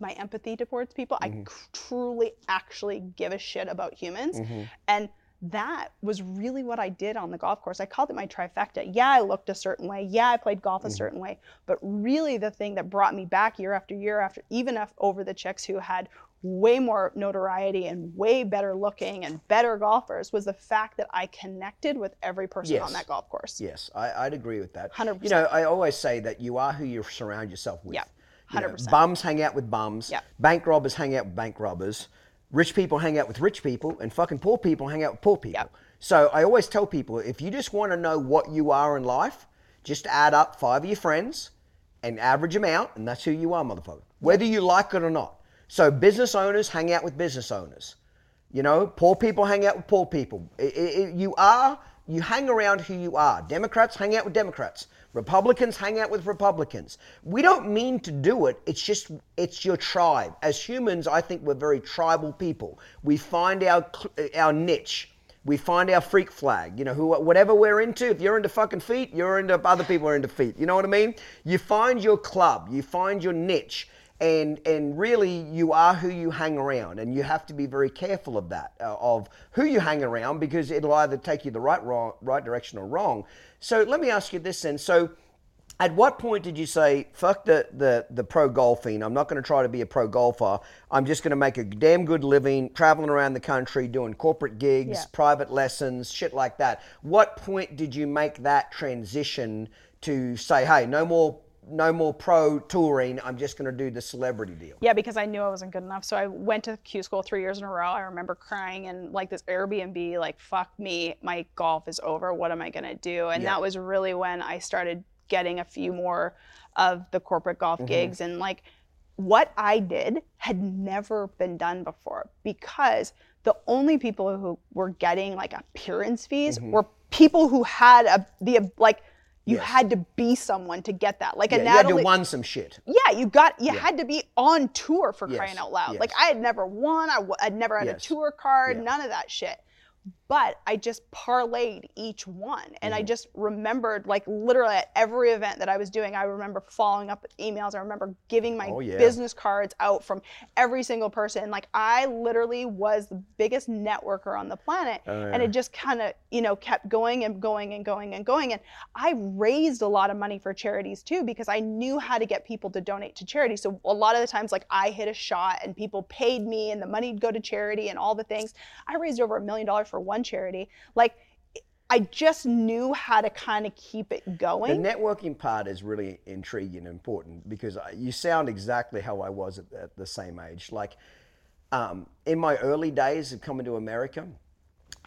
my empathy towards people. I truly actually give a shit about humans. And that was really what I did on the golf course. I called it my trifecta. Yeah, I looked a certain way. Yeah, I played golf a certain way. But really the thing that brought me back year after year after, even over the chicks who had way more notoriety and way better looking and better golfers, was the fact that I connected with every person on that golf course. Yes, I'd agree with that. 100%. You know, I always say that you are who you surround yourself with. Yeah. 100%. You know, bums hang out with bums. Yep. Bank robbers hang out with bank robbers. Rich people hang out with rich people, and fucking poor people hang out with poor people. Yep. So I always tell people, if you just want to know what you are in life, just add up 5 of your friends and average them out, and that's who you are, motherfucker. Whether you like it or not. So business owners hang out with business owners. You know, poor people hang out with poor people. You hang around who you are. Democrats hang out with Democrats. Republicans hang out with Republicans. We don't mean to do it. It's just, it's your tribe. As humans, I think we're very tribal people. We find our niche. We find our freak flag. You know, whatever we're into. If you're into fucking feet, you're into, other people are into feet. You know what I mean? You find your club. You find your niche. And really, you are who you hang around, and you have to be very careful of that, of who you hang around, because it'll either take you the right direction or wrong. So let me ask you this then. So at what point did you say, fuck the pro golfing, I'm not going to try to be a pro golfer, I'm just going to make a damn good living, traveling around the country, doing corporate gigs, private lessons, shit like that. What point did you make that transition to say, hey, no more pro touring, I'm just going to do the celebrity deal? Yeah, because I knew I wasn't good enough. So I went to Q school 3 years in a row. I remember crying in like this Airbnb, like, fuck me, my golf is over. What am I going to do? And that was really when I started getting a few more of the corporate golf gigs. And like what I did had never been done before, because the only people who were getting like appearance fees were people who had had to be someone to get that. Like you had to won some shit. Yeah, you had to be on tour, for crying out loud. Yes. Like I had never won. I'd never had a tour card, none of that shit. But I just parlayed each one. And I just remembered, like literally at every event that I was doing, I remember following up with emails. I remember giving my business cards out from every single person. Like I literally was the biggest networker on the planet. And it just kind of, you know, kept going and going and going and going. And I raised a lot of money for charities too, because I knew how to get people to donate to charity. So a lot of the times, like I hit a shot and people paid me and the money would go to charity and all the things. I raised over $1 million for one charity. Like I just knew how to kind of keep it going. The networking part is really intriguing and important, because you sound exactly how I was at the same age. Like in my early days of coming to America,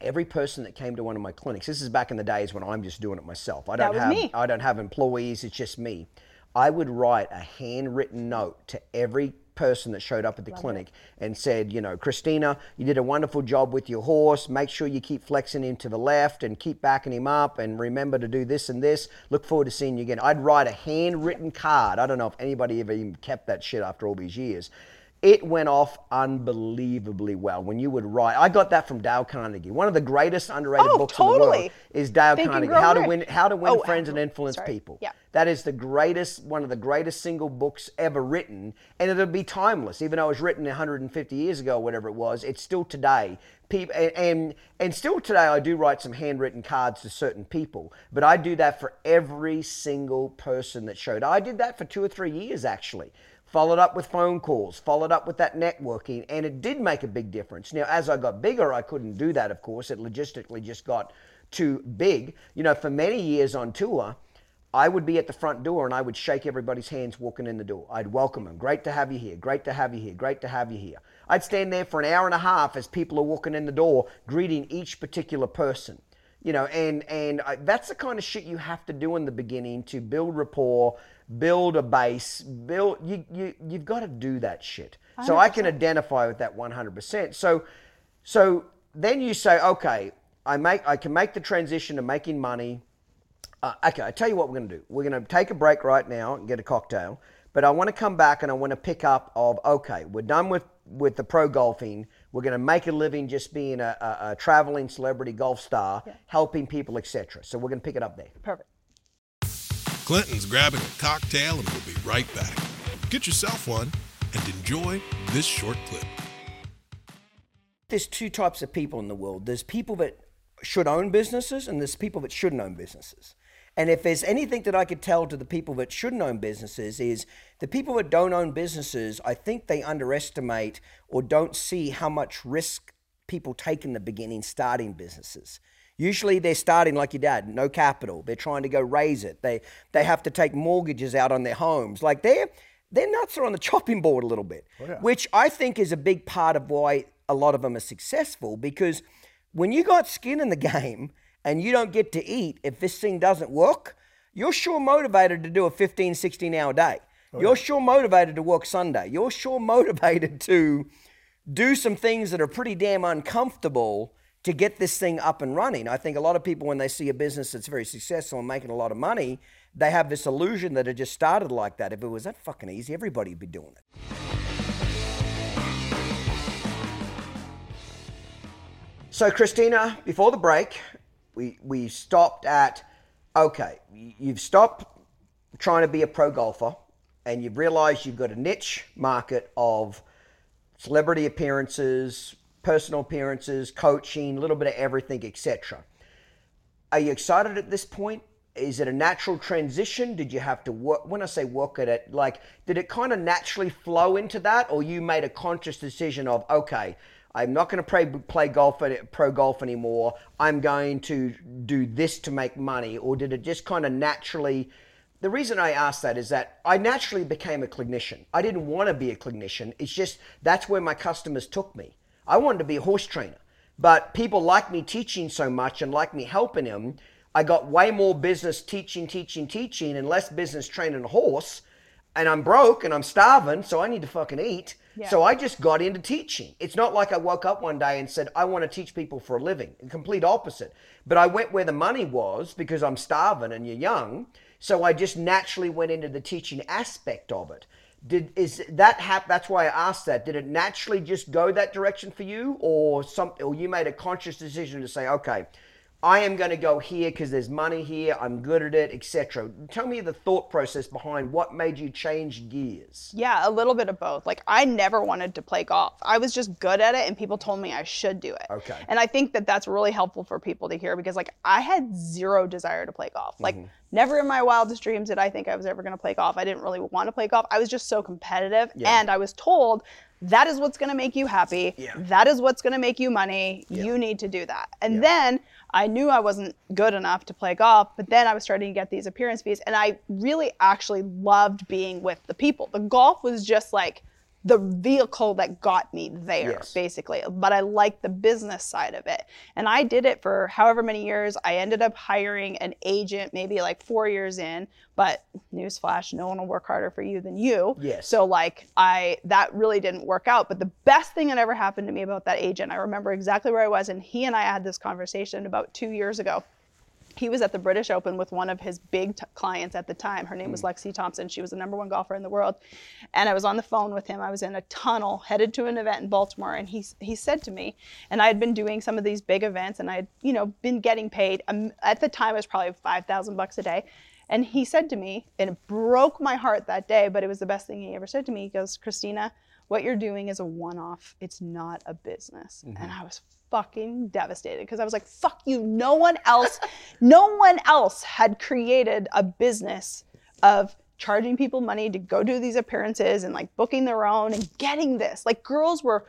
every person that came to one of my clinics, this is back in the days when I'm just doing it myself. I don't have employees, it's just me. I would write a handwritten note to every person that showed up at the clinic and said, you know, Christina, you did a wonderful job with your horse. Make sure you keep flexing him to the left and keep backing him up, and remember to do this and this. Look forward to seeing you again. I'd write a handwritten card. I don't know if anybody ever even kept that shit after all these years. It went off unbelievably well when you would write. I got that from Dale Carnegie. One of the greatest underrated books in the world is Dale Carnegie, How to Win Friends and Influence People. Yeah. That is one of the greatest single books ever written, and it'll be timeless. Even though it was written 150 years ago, or whatever it was, it's still today. And still today, I do write some handwritten cards to certain people, but I do that for every single person that showed. I did that for 2 or 3 years actually. followed up with phone calls, followed up with that networking, and it did make a big difference. Now, as I got bigger, I couldn't do that, of course. It logistically just got too big. You know, for many years on tour, I would be at the front door and I would shake everybody's hands walking in the door. I'd welcome them. Great to have you here. Great to have you here. Great to have you here. I'd stand there for an hour and a half as people are walking in the door, greeting each particular person. You know, and that's the kind of shit you have to do in the beginning to build rapport, build a base, build, you've got to do that shit. 100%. So I can identify with that 100%. So then you say, okay, I can make the transition to making money. Okay, I tell you what we're going to do. We're going to take a break right now and get a cocktail, but I want to come back and I want to pick up of, okay, we're done with the pro golfing. We're going to make a living just being a traveling celebrity golf star, yeah, helping people, etc. So we're going to pick it up there. Perfect. Clinton's grabbing a cocktail and we'll be right back. Get yourself one and enjoy this short clip. There's two types of people in the world. There's people that should own businesses and there's people that shouldn't own businesses. And if there's anything that I could tell to the people that shouldn't own businesses is the people that don't own businesses, I think they underestimate or don't see how much risk people take in the beginning starting businesses. Usually they're starting like your dad, no capital. They're trying to go raise it. They have to take mortgages out on their homes. Like their nuts are on the chopping board a little bit, oh yeah, which I think is a big part of why a lot of them are successful, because when you got skin in the game, and you don't get to eat if this thing doesn't work, you're sure motivated to do a 15, 16-hour day. Okay. You're sure motivated to work Sunday. You're sure motivated to do some things that are pretty damn uncomfortable to get this thing up and running. I think a lot of people, when they see a business that's very successful and making a lot of money, they have this illusion that it just started like that. If it was that fucking easy, everybody would be doing it. So, Christina, before the break, we stopped at, okay, you've stopped trying to be a pro golfer and you've realized you've got a niche market of celebrity appearances, personal appearances, coaching, a little bit of everything, etc. Are you excited at this point? Is it a natural transition? Did you have to work? When I say work at it, like, did it kind of naturally flow into that, or you made a conscious decision of, okay, I'm not going to play pro golf anymore. I'm going to do this to make money. Or did it just kind of naturally... The reason I asked that is that I naturally became a clinician. I didn't want to be a clinician. It's just that's where my customers took me. I wanted to be a horse trainer. But people liked me teaching so much and liked me helping them. I got way more business teaching and less business training a horse. And I'm broke and I'm starving, so I need to fucking eat. Yeah. So I just got into teaching. It's not like I woke up one day and said, I want to teach people for a living. The complete opposite. But I went where the money was because I'm starving and you're young. So I just naturally went into the teaching aspect of it. That's why I asked that. Did it naturally just go that direction for you, or you made a conscious decision to say, okay, I am going to go here because there's money here, I'm good at it, etc. Tell me the thought process behind what made you change gears. Yeah, a little bit of both. Like, I never wanted to play golf. I was just good at it, and people told me I should do it. Okay. And I think that that's really helpful for people to hear, because, like, I had zero desire to play golf. Like, mm-hmm. Never in my wildest dreams did I think I was ever going to play golf. I didn't really want to play golf. I was just so competitive, yeah, and I was told, that is what's going to make you happy. Yeah. That is what's going to make you money. Yeah. You need to do that. And yeah, then I knew I wasn't good enough to play golf, but then I was starting to get these appearance fees, and I really actually loved being with the people. The golf was just like the vehicle that got me there, yes, basically. But I liked the business side of it. And I did it for however many years. I ended up hiring an agent maybe like 4 years in, but newsflash, no one will work harder for you than you. Yes. So like that really didn't work out. But the best thing that ever happened to me about that agent, I remember exactly where I was, and he and I had this conversation about 2 years ago. He was at the British Open with one of his big clients at the time. Her name was Lexi Thompson. She was the number one golfer in the world. And I was on the phone with him. I was in a tunnel headed to an event in Baltimore. And he said to me, and I had been doing some of these big events, and I had, you know, been getting paid. At the time, it was probably $5,000 a day. And he said to me, and it broke my heart that day, but it was the best thing he ever said to me. He goes, Christina, what you're doing is a one-off. It's not a business. Mm-hmm. And I was fucking devastated, because I was like, fuck you, no one else had created a business of charging people money to go do these appearances and like booking their own and getting this. Like girls were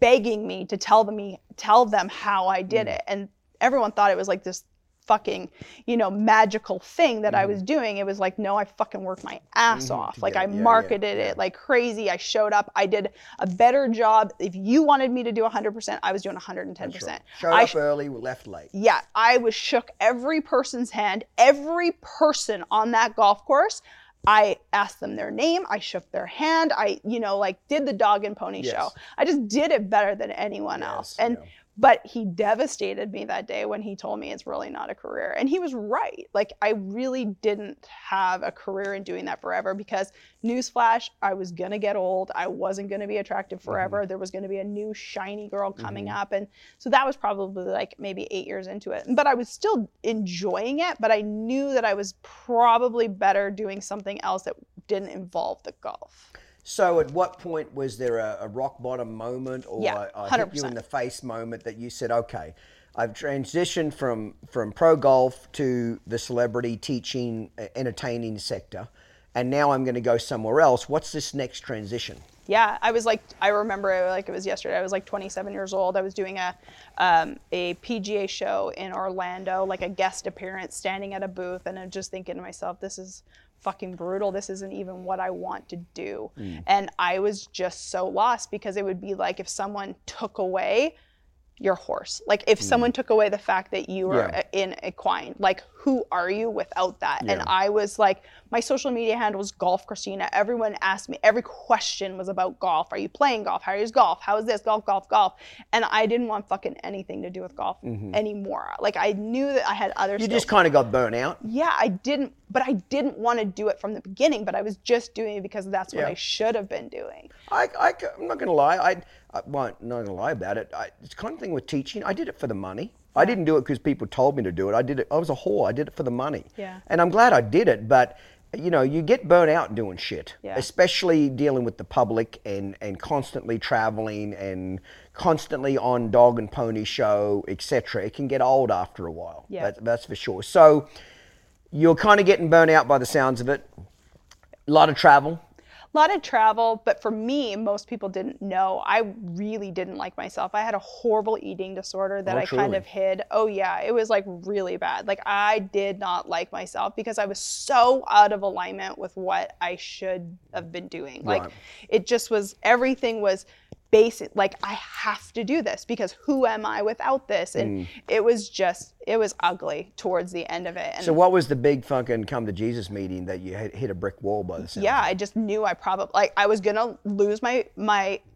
begging me to tell them how I did it. And everyone thought it was like this fucking, you know, magical thing that I was doing. It was like, no, I fucking worked my ass off. Like I marketed it like crazy. I showed up. I did a better job. If you wanted me to do 100%, I was doing 110%. Sure. Showed up early, left late. Yeah. I was shook every person's hand, every person on that golf course. I asked them their name. I shook their hand. I, you know, like did the dog and pony show. I just did it better than anyone else. And but he devastated me that day when he told me it's really not a career. And he was right. Like I really didn't have a career in doing that forever because newsflash, I was gonna get old. I wasn't gonna be attractive forever. There was gonna be a new shiny girl coming up. And so that was probably like maybe 8 years into it. But I was still enjoying it, but I knew that I was probably better doing something else that didn't involve the golf. So at what point was there a rock bottom moment or a hit you in the face moment that you said, okay, I've transitioned from pro golf to the celebrity teaching, entertaining sector, and now I'm going to go somewhere else. What's this next transition? Yeah, I was like, I remember like it was yesterday. I was like 27 years old. I was doing a PGA show in Orlando, like a guest appearance, standing at a booth, and I'm just thinking to myself, this is fucking brutal. This isn't even what I want to do. And I was just so lost because it would be like if someone took away your horse, like if someone took away the fact that you were in equine, like who are you without that? And I was like, my social media handle was Golf Christina. Everyone asked me, every question was about golf. Are you playing golf? How is golf? How is this? Golf. And I didn't want fucking anything to do with golf anymore. Like I knew that I had other stuff. You just kind of got burnt out. Yeah, I didn't want to do it from the beginning, but I was just doing it because that's what I should have been doing. I'm not going to lie. It's kind of thing with teaching. I did it for the money. I didn't do it because people told me to do it. I did it. I was a whore. I did it for the money. Yeah. And I'm glad I did it, but you know, you get burnt out doing shit, especially dealing with the public and constantly traveling and constantly on dog and pony show, etc. It can get old after a while. Yeah. That's for sure. So you're kind of getting burnt out by the sounds of it. A lot of travel. But for me, most people didn't know. I really didn't like myself. I had a horrible eating disorder that kind of hid. Oh yeah, it was like really bad. Like I did not like myself because I was so out of alignment with what I should have been doing. Like it just was, everything was basic. Like I have to do this because who am I without this? And it was ugly towards the end of it. And so what was the big fucking come to Jesus meeting that you hit a brick wall by the sound? Yeah, I just knew I probably, like I was gonna lose my,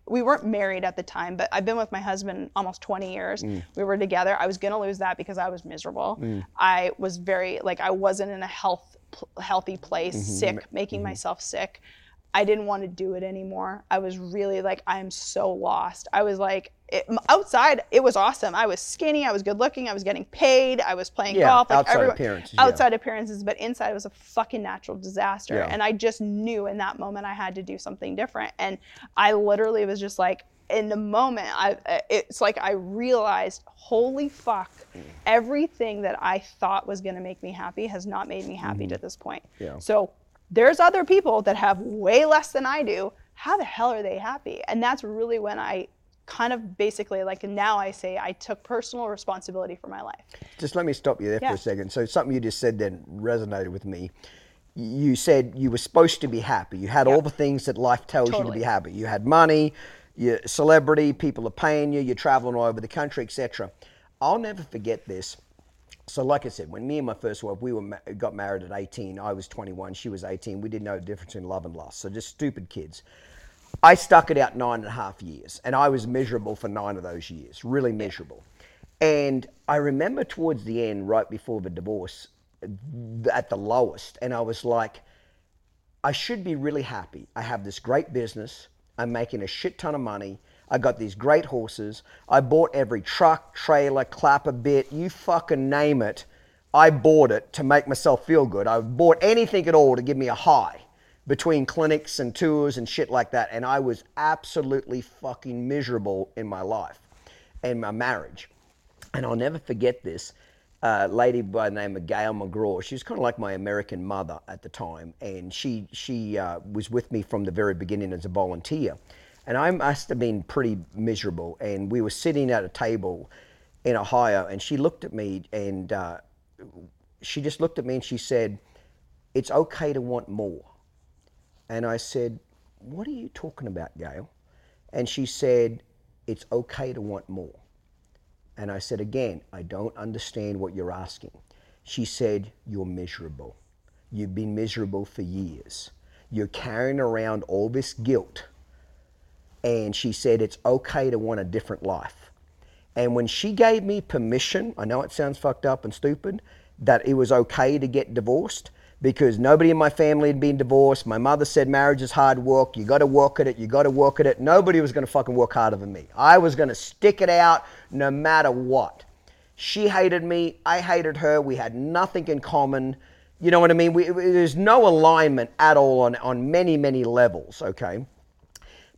we weren't married at the time, but I've been with my husband almost 20 years. We were together. I was gonna lose that because I was miserable. I was very, like I wasn't in a healthy place, sick, making myself sick. I didn't want to do it anymore. I was really like, I'm so lost. I was like, outside, it was awesome. I was skinny. I was good looking. I was getting paid. I was playing golf. Like outside appearances, but inside it was a fucking natural disaster. Yeah. And I just knew in that moment I had to do something different. And I literally was just like, in the moment, it's like I realized, holy fuck, everything that I thought was going to make me happy has not made me happy to this point. Yeah. So there's other people that have way less than I do. How the hell are they happy? And that's really when I kind of basically, like now I say, I took personal responsibility for my life. Just let me stop you there for a second. So something you just said then resonated with me. You said you were supposed to be happy. You had all the things that life tells you to be happy. You had money, you're a celebrity, people are paying you, you're traveling all over the country, etc. I'll never forget this. So like I said, when me and my first wife, we got married at 18, I was 21, she was 18, we didn't know the difference in love and lust, so just stupid kids. I stuck it out 9.5 years, and I was miserable for 9 of those years, really miserable. And I remember towards the end, right before the divorce, at the lowest, and I was like, I should be really happy. I have this great business, I'm making a shit ton of money, I got these great horses. I bought every truck, trailer, clapper bit, you fucking name it. I bought it to make myself feel good. I bought anything at all to give me a high between clinics and tours and shit like that. And I was absolutely fucking miserable in my life and my marriage. And I'll never forget this. lady by the name of Gail McGraw. She was kind of like my American mother at the time, and she was with me from the very beginning as a volunteer. And I must have been pretty miserable, and we were sitting at a table in Ohio, and she looked at me, and she just looked at me and she said, "It's okay to want more." And I said, "What are you talking about, Gail?" And she said, "It's okay to want more." And I said, "Again, I don't understand what you're asking." She said, "You're miserable. You've been miserable for years. You're carrying around all this guilt." And she said, "It's okay to want a different life." And when she gave me permission, I know it sounds fucked up and stupid, that it was okay to get divorced, because nobody in my family had been divorced. My mother said marriage is hard work. You got to work at it. You got to work at it. Nobody was going to fucking work harder than me. I was going to stick it out no matter what. She hated me. I hated her. We had nothing in common. You know what I mean? There's no alignment at all on many, many levels, okay?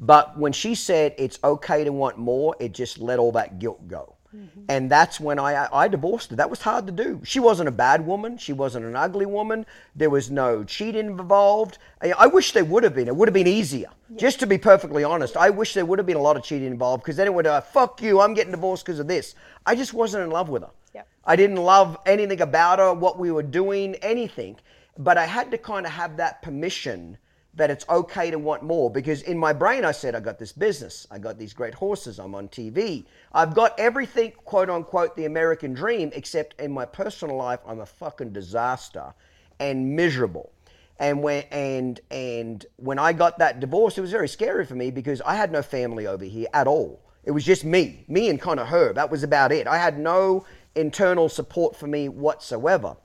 But when she said it's okay to want more, it just let all that guilt go. Mm-hmm. And that's when I divorced her. That was hard to do. She wasn't a bad woman. She wasn't an ugly woman. There was no cheating involved. I wish there would have been. It would have been easier. Yeah. Just to be perfectly honest, I wish there would have been a lot of cheating involved, because then it would have, fuck you, I'm getting divorced because of this. I just wasn't in love with her. Yeah. I didn't love anything about her, what we were doing, anything. But I had to kind of have that permission that it's okay to want more, because in my brain I said, I got this business, I got these great horses, I'm on TV. I've got everything, quote unquote, the American dream, except in my personal life, I'm a fucking disaster and miserable. And when I got that divorce, it was very scary for me, because I had no family over here at all. It was just me and kind of her. That was about it. I had no internal support for me whatsoever.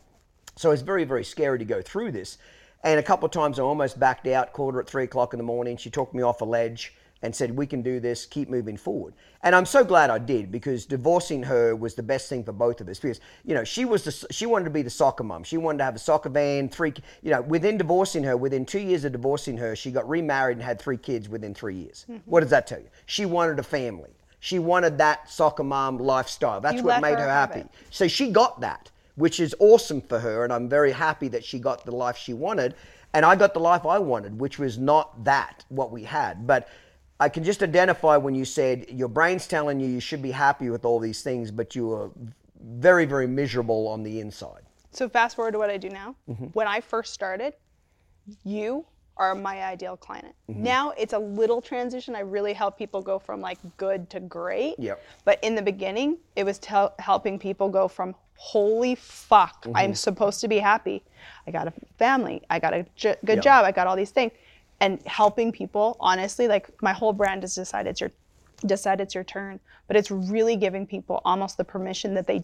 So it's very, very scary to go through this. And a couple of times I almost backed out, called her at 3:00 in the morning. She talked me off a ledge and said, "We can do this, keep moving forward." And I'm so glad I did, because divorcing her was the best thing for both of us. Because, you know, she wanted to be the soccer mom. She wanted to have a soccer van, within 2 years of divorcing her, she got remarried and had 3 kids within 3 years. Mm-hmm. What does that tell you? She wanted a family. She wanted that soccer mom lifestyle. That's what made her happy. So she got that, which is awesome for her, and I'm very happy that she got the life she wanted, and I got the life I wanted, which was not that, what we had. But I can just identify when you said your brain's telling you you should be happy with all these things, but you were very, very miserable on the inside. So fast forward to what I do now. Mm-hmm. When I first started, you are my ideal client. Mm-hmm. Now it's a little transition. I really help people go from like good to great. Yep. But in the beginning, it was helping people go from holy fuck, mm-hmm. I'm supposed to be happy. I got a family, I got a good yep. job, I got all these things. And helping people, honestly, like my whole brand is decide it's your turn. But it's really giving people almost the permission that they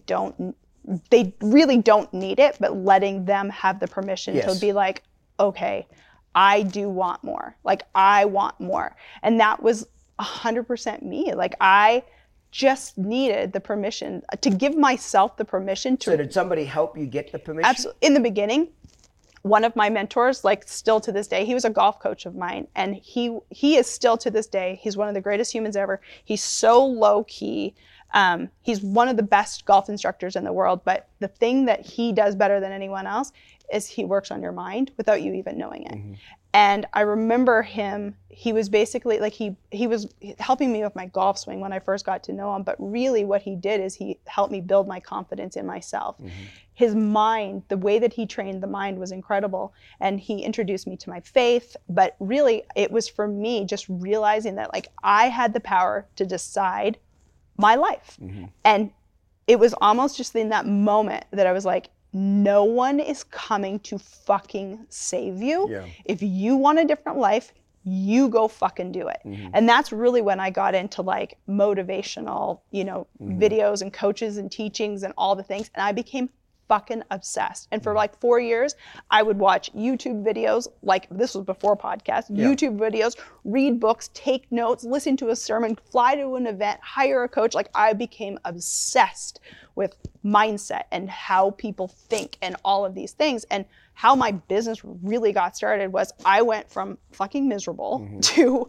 really don't need it, but letting them have the permission yes. to be like, okay, I do want more. Like, I want more. And that was 100% me. Like, I just needed the permission to give myself the permission to. So did somebody help you get the permission? Absolutely. In the beginning, one of my mentors, like still to this day, he was a golf coach of mine, and he is still to this day, he's one of the greatest humans ever. He's so low key. He's one of the best golf instructors in the world, but the thing that he does better than anyone else is he works on your mind without you even knowing it. Mm-hmm. And I remember him, he was basically like, he was helping me with my golf swing when I first got to know him, but really what he did is he helped me build my confidence in myself. Mm-hmm. His mind, the way that he trained the mind was incredible, and he introduced me to my faith, but really it was for me just realizing that like I had the power to decide my life. Mm-hmm. And it was almost just in that moment that I was like, no one is coming to fucking save you. Yeah. If you want a different life, you go fucking do it. Mm-hmm. And that's really when I got into like motivational, mm-hmm. videos and coaches and teachings and all the things. And I became fucking obsessed. And for like 4 years, I would watch YouTube videos, like this was before podcasts, yeah. YouTube videos, read books, take notes, listen to a sermon, fly to an event, hire a coach. Like I became obsessed with mindset and how people think and all of these things. And how my business really got started was I went from fucking miserable mm-hmm. to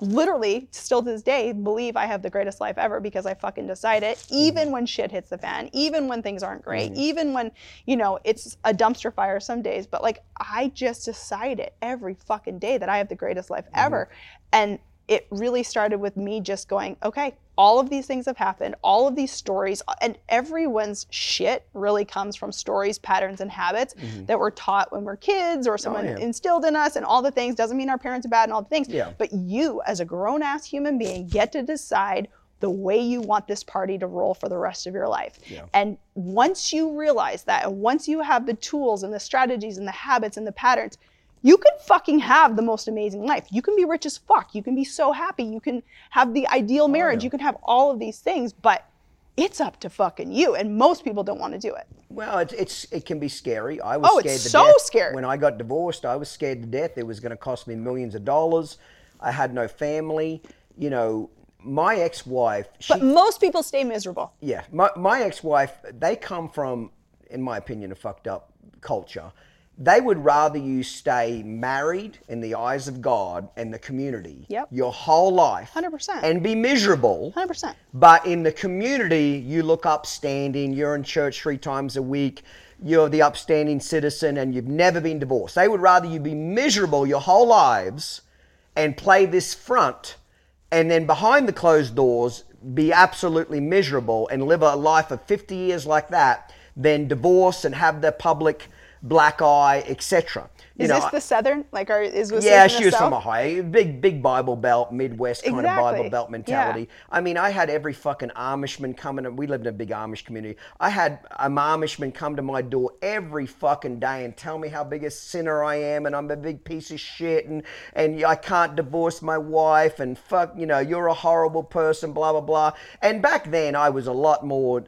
literally still to this day believe I have the greatest life ever because I fucking decide it, even when shit hits the fan, even when things aren't great, even when, you know, it's a dumpster fire some days, but like I just decide it every fucking day that I have the greatest life ever. And it really started with me just going, okay, all of these things have happened, all of these stories, and everyone's shit really comes from stories, patterns, and habits that we're taught when we're kids or someone instilled in us and all the things. Doesn't mean our parents are bad and all the things, but you as a grown-ass human being get to decide the way you want this party to roll for the rest of your life. And once you realize that, and once you have the tools and the strategies and the habits and the patterns, you can fucking have the most amazing life. You can be rich as fuck. You can be so happy. You can have the ideal marriage. You can have all of these things, but it's up to fucking you. And most people don't want to do it. Well, it can be scary. I was scared to death. Oh, it's so scary. When I got divorced, I was scared to death. It was going to cost me millions of dollars. I had no family. You know, my ex-wife... But most people stay miserable. Yeah. My ex-wife, they come from, in my opinion, a fucked up culture. They would rather you stay married in the eyes of God and the community your whole life 100%. And be miserable 100%. But in the community, you look upstanding, you're in church 3 times a week, you're the upstanding citizen and you've never been divorced. They would rather you be miserable your whole lives and play this front and then behind the closed doors, be absolutely miserable and live a life of 50 years like that than divorce and have the public black eye, etc. Is know, this the Southern? Like, she was from Ohio. Big Bible Belt, Midwest kind of Bible Belt mentality. Yeah. I mean, I had every fucking Amishman coming. We lived in a big Amish community. I had an Amishman come to my door every fucking day and tell me how big a sinner I am and I'm a big piece of shit and I can't divorce my wife and fuck, you know, you're a horrible person, blah, blah, blah. And back then I was a lot more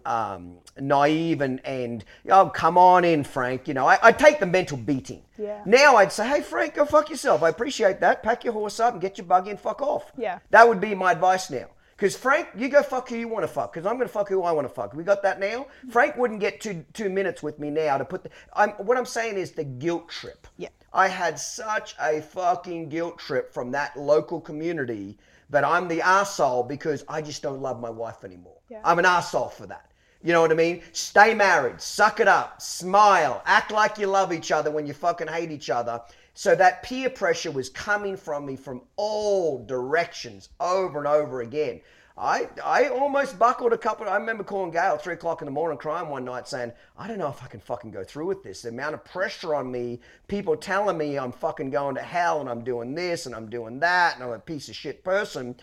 naive and oh, come on in, Frank. You know, I take the mental beating. Yeah. Now I'd say, hey, Frank, go fuck yourself. I appreciate that. Pack your horse up and get your buggy and fuck off. Yeah. That would be my advice now. Because, Frank, you go fuck who you want to fuck because I'm going to fuck who I want to fuck. We got that now? Frank wouldn't get two minutes with me now to put the... what I'm saying is the guilt trip. Yeah. I had such a fucking guilt trip from that local community that I'm the arsehole because I just don't love my wife anymore. Yeah. I'm an arsehole for that. You know what I mean? Stay married, suck it up, smile, act like you love each other when you fucking hate each other. So that peer pressure was coming from me from all directions over and over again. I almost buckled a couple. I remember calling Gail at 3 o'clock in the morning crying one night saying, I don't know if I can fucking go through with this. The amount of pressure on me, people telling me I'm fucking going to hell and I'm doing this and I'm doing that and I'm a piece of shit person.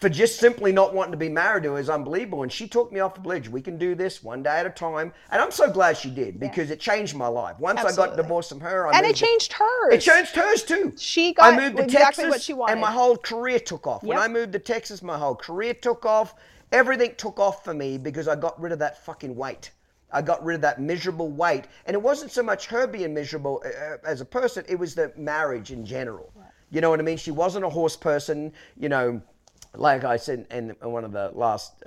For just simply not wanting to be married to her is unbelievable. And she took me off the bridge. We can do this one day at a time. And I'm so glad she did because it changed my life. Once I got divorced from her, changed hers. It changed hers too. She got exactly what she wanted. And my whole career took off. Yep. When I moved to Texas, my whole career took off. Everything took off for me because I got rid of that fucking weight. I got rid of that miserable weight. And it wasn't so much her being miserable as a person. It was the marriage in general. Right. You know what I mean? She wasn't a horse person, you know. Like I said in one of the last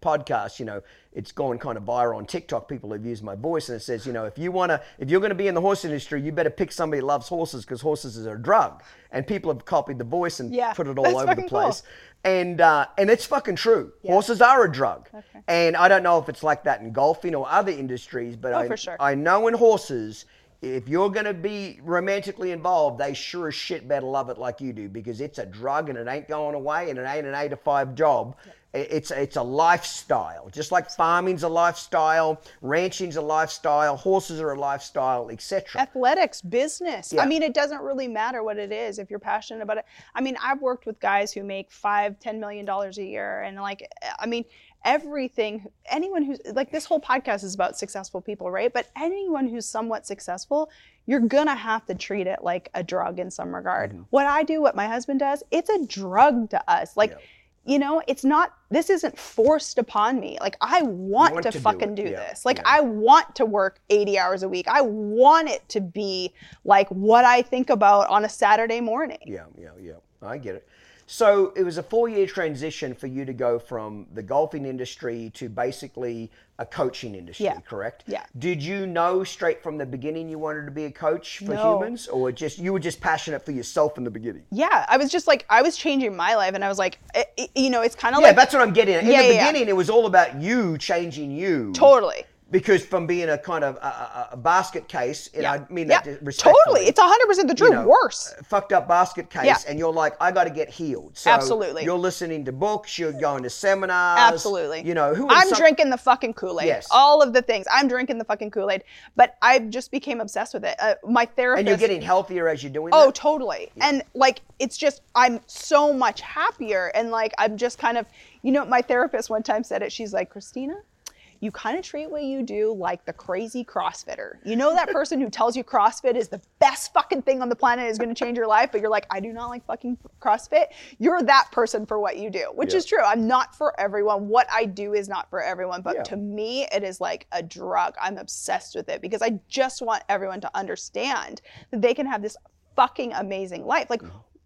podcasts, you know, it's gone kind of viral on TikTok. People have used my voice and it says, you know, if you're going to be in the horse industry, you better pick somebody that loves horses because horses are a drug. And people have copied the voice and put it all over the place. Cool. And it's fucking true. Yeah. Horses are a drug. Okay. And I don't know if it's like that in golfing or other industries, but I know in horses, if you're going to be romantically involved, they sure as shit better love it like you do because it's a drug and it ain't going away and it ain't an 8-to-5 job. It's a lifestyle. Just like farming's a lifestyle, ranching's a lifestyle, horses are a lifestyle, etc. Athletics, business. Yeah. I mean, it doesn't really matter what it is if you're passionate about it. I mean, I've worked with guys who make $5-10 million a year and like, I mean, everything, anyone who's like, this whole podcast is about successful people, right? But anyone who's somewhat successful, you're gonna have to treat it like a drug in some regard. Mm-hmm. What I do, what my husband does, it's a drug to us. Like, you know, it's not, this isn't forced upon me. Like, I want to fucking do this. Like, I want to work 80 hours a week. I want it to be like what I think about on a Saturday morning. Yeah, yeah, yeah. I get it. So it was a 4-year transition for you to go from the golfing industry to basically a coaching industry, correct? Yeah. Did you know straight from the beginning you wanted to be a coach for humans, or just you were just passionate for yourself in the beginning? Yeah, I was just like, I was changing my life, and I was like, you know, it's kind of like... Yeah, that's what I'm getting at. In the beginning, it was all about you changing you. Totally. Because from being a kind of a basket case, and I mean that respectfully. Totally. It's 100% the truth. You know, worse. Fucked up basket case. Yeah. And you're like, I got to get healed. So absolutely. You're listening to books. You're going to seminars. Absolutely. You know, I'm drinking the fucking Kool-Aid. Yes. All of the things. I'm drinking the fucking Kool-Aid. But I just became obsessed with it. My therapist. And you're getting healthier as you're doing that? Oh, totally. Yeah. And like, it's just, I'm so much happier. And like, I'm just kind of, you know, my therapist one time said it. She's like, Christina, you kind of treat what you do like the crazy CrossFitter. You know that person who tells you CrossFit is the best fucking thing on the planet, is going to change your life, but you're like, I do not like fucking CrossFit. You're that person for what you do, which is true. I'm not for everyone. What I do is not for everyone, but to me, it is like a drug. I'm obsessed with it because I just want everyone to understand that they can have this fucking amazing life. Like,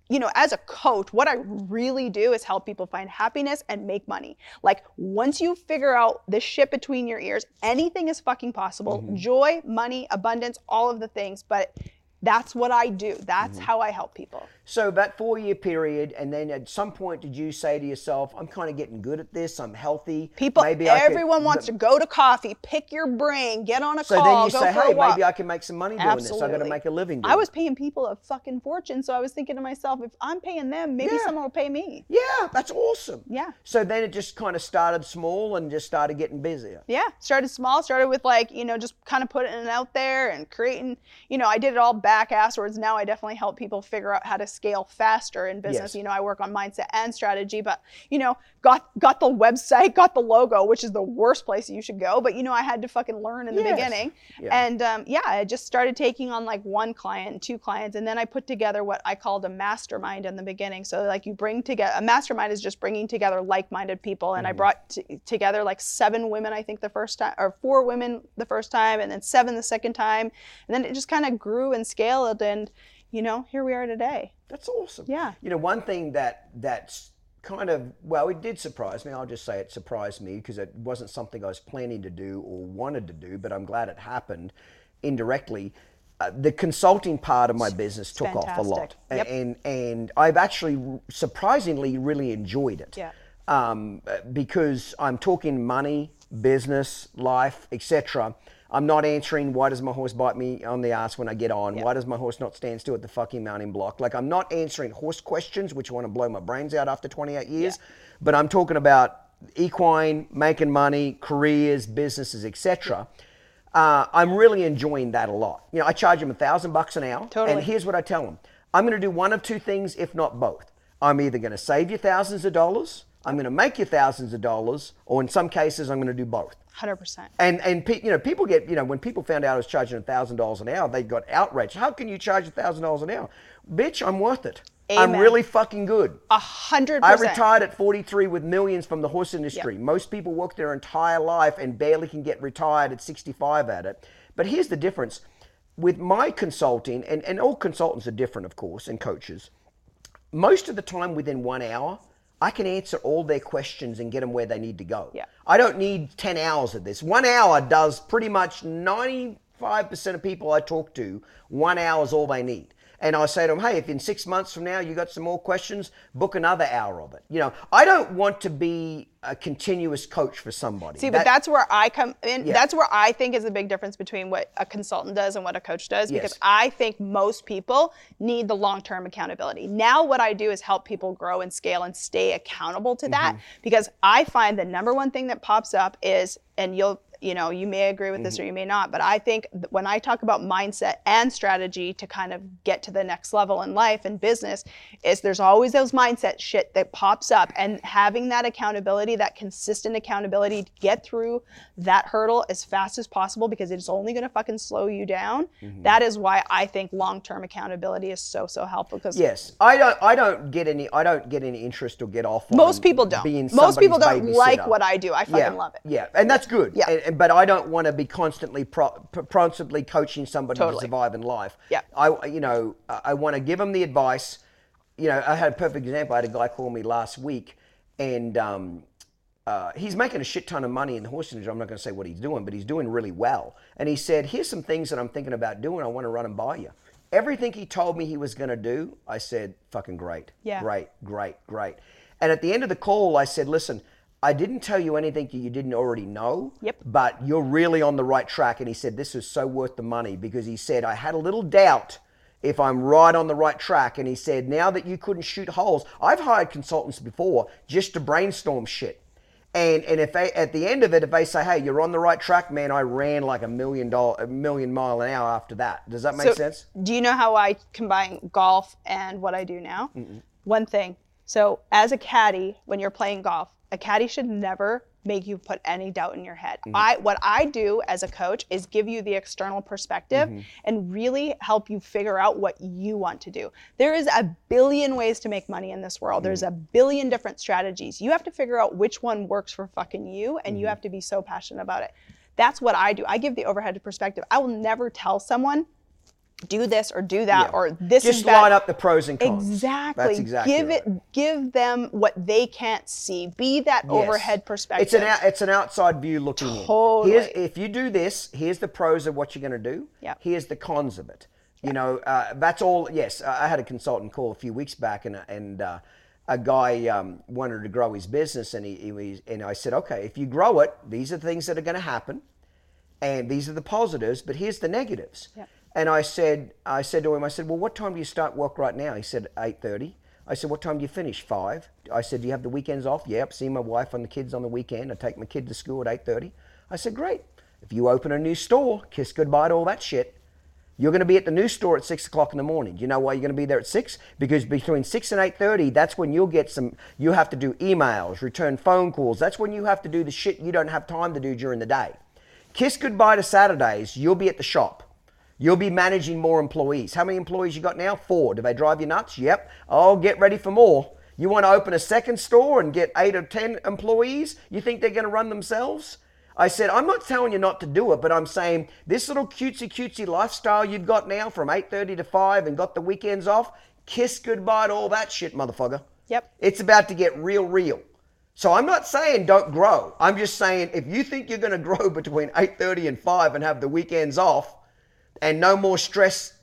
you know, as a coach, what I really do is help people find happiness and make money. Like, once you figure out this shit between your ears, anything is fucking possible. Mm-hmm. Joy, money, abundance, all of the things. But that's what I do. That's how I help people. So that 4-year period, and then at some point, did you say to yourself, I'm kind of getting good at this. I'm healthy. People, everyone wants to go to coffee, pick your brain, get on a call, go for a walk. So then you say, hey, maybe I can make some money doing this. I got to make a living doing it. I was paying people a fucking fortune, so I was thinking to myself, if I'm paying them, maybe someone will pay me. Yeah, that's awesome. Yeah. So then it just kind of started small and just started getting busier. Yeah, started small, started with like, you know, just kind of putting it out there and creating, you know, I did it all back afterwards. Now I definitely help people figure out how to scale faster in business. Yes. You know, I work on mindset and strategy, but you know, got the website, got the logo, which is the worst place you should go. But you know, I had to fucking learn in the beginning. Yeah. And I just started taking on like one client, 2 clients, and then I put together what I called a mastermind in the beginning. So like you bring together, a mastermind is just bringing together like-minded people. And I brought together like 7 women, I think the first time, or 4 women the first time, and then 7 the second time. And then it just kind of grew and scaled, and you know, here we are today. That's awesome. Yeah. You know, one thing that's kind of, well, it did surprise me. I'll just say it surprised me because it wasn't something I was planning to do or wanted to do, but I'm glad it happened indirectly. The consulting part of my business took off a lot. Yep. And I've actually surprisingly really enjoyed it. Yeah. Because I'm talking money, business, life, etc. I'm not answering, why does my horse bite me on the ass when I get on? Yep. Why does my horse not stand still at the fucking mounting block? Like, I'm not answering horse questions, which want to blow my brains out after 28 years, but I'm talking about equine, making money, careers, businesses, etc. I'm really enjoying that a lot. You know, I charge them $1,000 an hour, and here's what I tell them. I'm going to do one of 2 things, if not both. I'm either going to save you thousands of dollars, I'm going to make you thousands of dollars, or in some cases, I'm going to do both. 100%. And you know, people get, you know, when people found out I was charging $1,000 an hour, they got outraged. How can you charge $1,000 an hour? Bitch, I'm worth it. Amen. I'm really fucking good. 100%. I retired at 43 with millions from the horse industry. Yep. Most people work their entire life and barely can get retired at 65 at it. But here's the difference. With my consulting, and all consultants are different, of course, and coaches, most of the time within 1 hour, I can answer all their questions and get them where they need to go. Yeah. I don't need 10 hours of this. 1 hour does pretty much 95% of people I talk to, 1 hour is all they need. And I say to them, hey, if in 6 months from now you got some more questions, book another hour of it. You know, I don't want to be a continuous coach for somebody. See, but that's where I come in. Yeah. That's where I think is the big difference between what a consultant does and what a coach does, because I think most people need the long-term accountability. Now what I do is help people grow and scale and stay accountable to that, because I find the number one thing that pops up is, and you know, you may agree with this or you may not, but I think when I talk about mindset and strategy to kind of get to the next level in life and business, is there's always those mindset shit that pops up, and having that accountability, that consistent accountability to get through that hurdle as fast as possible, because it's only going to fucking slow you down. That is why I think long-term accountability is so helpful. Because I don't get any interest or get off. Most people don't. Most people don't like what I do. I fucking love it. Yeah, and that's good. Yeah. But I don't want to be constantly coaching somebody to survive in life. Yeah. I want to give them the advice, you know, I had a perfect example. I had a guy call me last week, and he's making a shit ton of money in the horse industry. I'm not going to say what he's doing, but he's doing really well. And he said, here's some things that I'm thinking about doing. I want to run them by you. Everything he told me he was going to do, I said, fucking great. Yeah. Great. And at the end of the call, I said, listen, I didn't tell you anything that you didn't already know, yep, but you're really on the right track. And he said, this is so worth the money, because he said, I had a little doubt if I'm right on the right track. And he said, now that you couldn't shoot holes, I've hired consultants before just to brainstorm shit. And if they, at the end of it, if they say, hey, you're on the right track, man, I ran like a million mile an hour after that. Does that make sense? Do you know how I combine golf and what I do now? Mm-mm. One thing. So as a caddy, when you're playing golf, a caddy should never make you put any doubt in your head. Mm-hmm. What I do as a coach is give you the external perspective, mm-hmm, and really help you figure out what you want to do. There is a billion ways to make money in this world. Mm-hmm. There's a billion different strategies. You have to figure out which one works for fucking you, and mm-hmm, you have to be so passionate about it. That's what I do. I give the overhead perspective. I will never tell someone, do this or do that, yeah, or this just is bad. Just line up the pros and cons. Exactly. That's exactly give them what they can't see. Be that, yes, overhead perspective. It's an outside view looking in. Totally. If you do this, here's the pros of what you're going to do. Yep. Here's the cons of it. Yep. You know, that's all. Yes, I had a consultant call a few weeks back, and a guy wanted to grow his business, and he I said, okay, if you grow it, these are the things that are going to happen, and these are the positives, but here's the negatives. Yep. And I said to him, well, what time do you start work right now? He said, 8:30. I said, what time do you finish? 5. I said, do you have the weekends off? Yep, see my wife and the kids on the weekend. I take my kid to school at 8:30. I said, great. If you open a new store, kiss goodbye to all that shit. You're going to be at the new store at 6 o'clock in the morning. Do you know why you're going to be there at 6? Because between 6 and 8:30, that's when you'll get some, you have to do emails, return phone calls. That's when you have to do the shit you don't have time to do during the day. Kiss goodbye to Saturdays. You'll be at the shop. You'll be managing more employees. How many employees you got now? 4. Do they drive you nuts? Yep. Oh, get ready for more. You want to open a second store and get 8 or 10 employees? You think they're going to run themselves? I said, I'm not telling you not to do it, but I'm saying this little cutesy lifestyle you've got now from 8:30 to 5 and got the weekends off, kiss goodbye to all that shit, motherfucker. Yep. It's about to get real. So I'm not saying don't grow. I'm just saying if you think you're going to grow between 8:30 and 5 and have the weekends off, and no more stress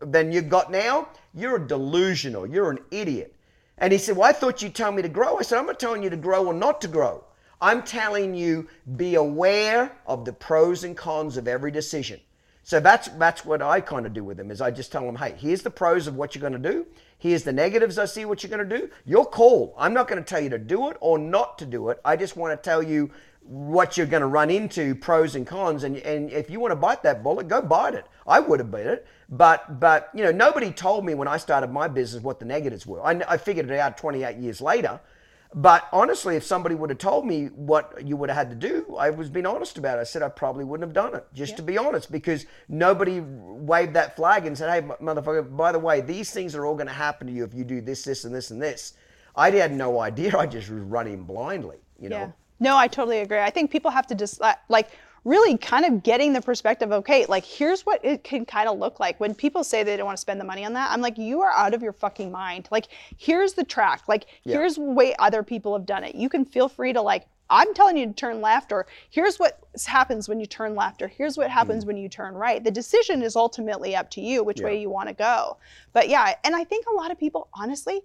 than you've got now, you're delusional. You're an idiot. And he said, well, I thought you'd tell me to grow. I said, I'm not telling you to grow or not to grow. I'm telling you, be aware of the pros and cons of every decision. So that's what I kind of do with them, is I just tell them, hey, here's the pros of what you're going to do. Here's the negatives. I see what you're going to do. Your call. I'm not going to tell you to do it or not to do it. I just want to tell you what you're going to run into, pros and cons, and if you want to bite that bullet, go bite it. I would have bit it, but you know, nobody told me when I started my business what the negatives were. I figured it out 28 years later, but honestly, if somebody would have told me what you would have had to do, I was being honest about it. I said I probably wouldn't have done it, just to be honest, because nobody waved that flag and said, hey, motherfucker, by the way, these things are all going to happen to you if you do this, this, and this, and this. I had no idea. I just was running blindly, you know. No, I totally agree. I think people have to just really kind of getting the perspective of, okay, like, here's what it can kind of look like. When people say they don't want to spend the money on that, I'm like, you are out of your fucking mind. Like, here's the track. Like, here's the way other people have done it. You can feel free to, like, I'm telling you to turn left, or here's what happens when you turn left, or here's what happens when you turn right. The decision is ultimately up to you, which way you want to go. But and I think a lot of people, honestly,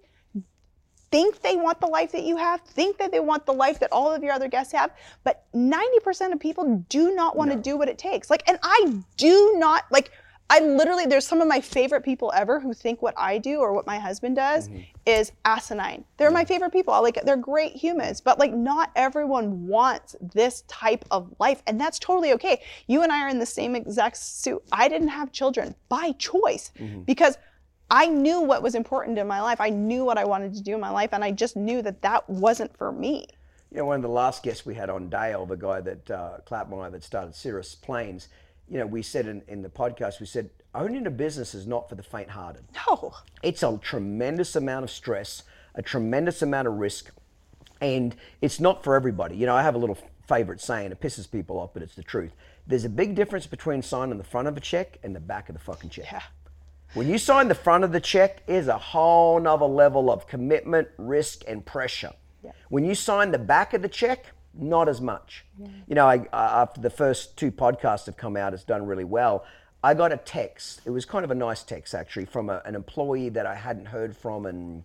think they want the life that you have, think that they want the life that all of your other guests have, but 90% of people do not want to do what it takes. Like, and I do not, like, I literally, there's some of my favorite people ever who think what I do or what my husband does is asinine. They're my favorite people. Like, they're great humans, but like, not everyone wants this type of life, and that's totally okay. You and I are in the same exact suit. I didn't have children by choice because I knew what was important in my life. I knew what I wanted to do in my life, and I just knew that wasn't for me. You know, one of the last guests we had on, Dale, the guy that Clapmire that started Cirrus Plains, you know, we said in the podcast, we said, owning a business is not for the faint-hearted. No. It's a tremendous amount of stress, a tremendous amount of risk, and it's not for everybody. You know, I have a little favorite saying, it pisses people off, but it's the truth. There's a big difference between signing the front of a check and the back of the fucking check. Yeah. When you sign the front of the check, it's a whole nother level of commitment, risk, and pressure. Yeah. When you sign the back of the check, not as much. Yeah. You know, after the first two podcasts have come out, it's done really well. I got a text. It was kind of a nice text, actually, from an employee that I hadn't heard from in,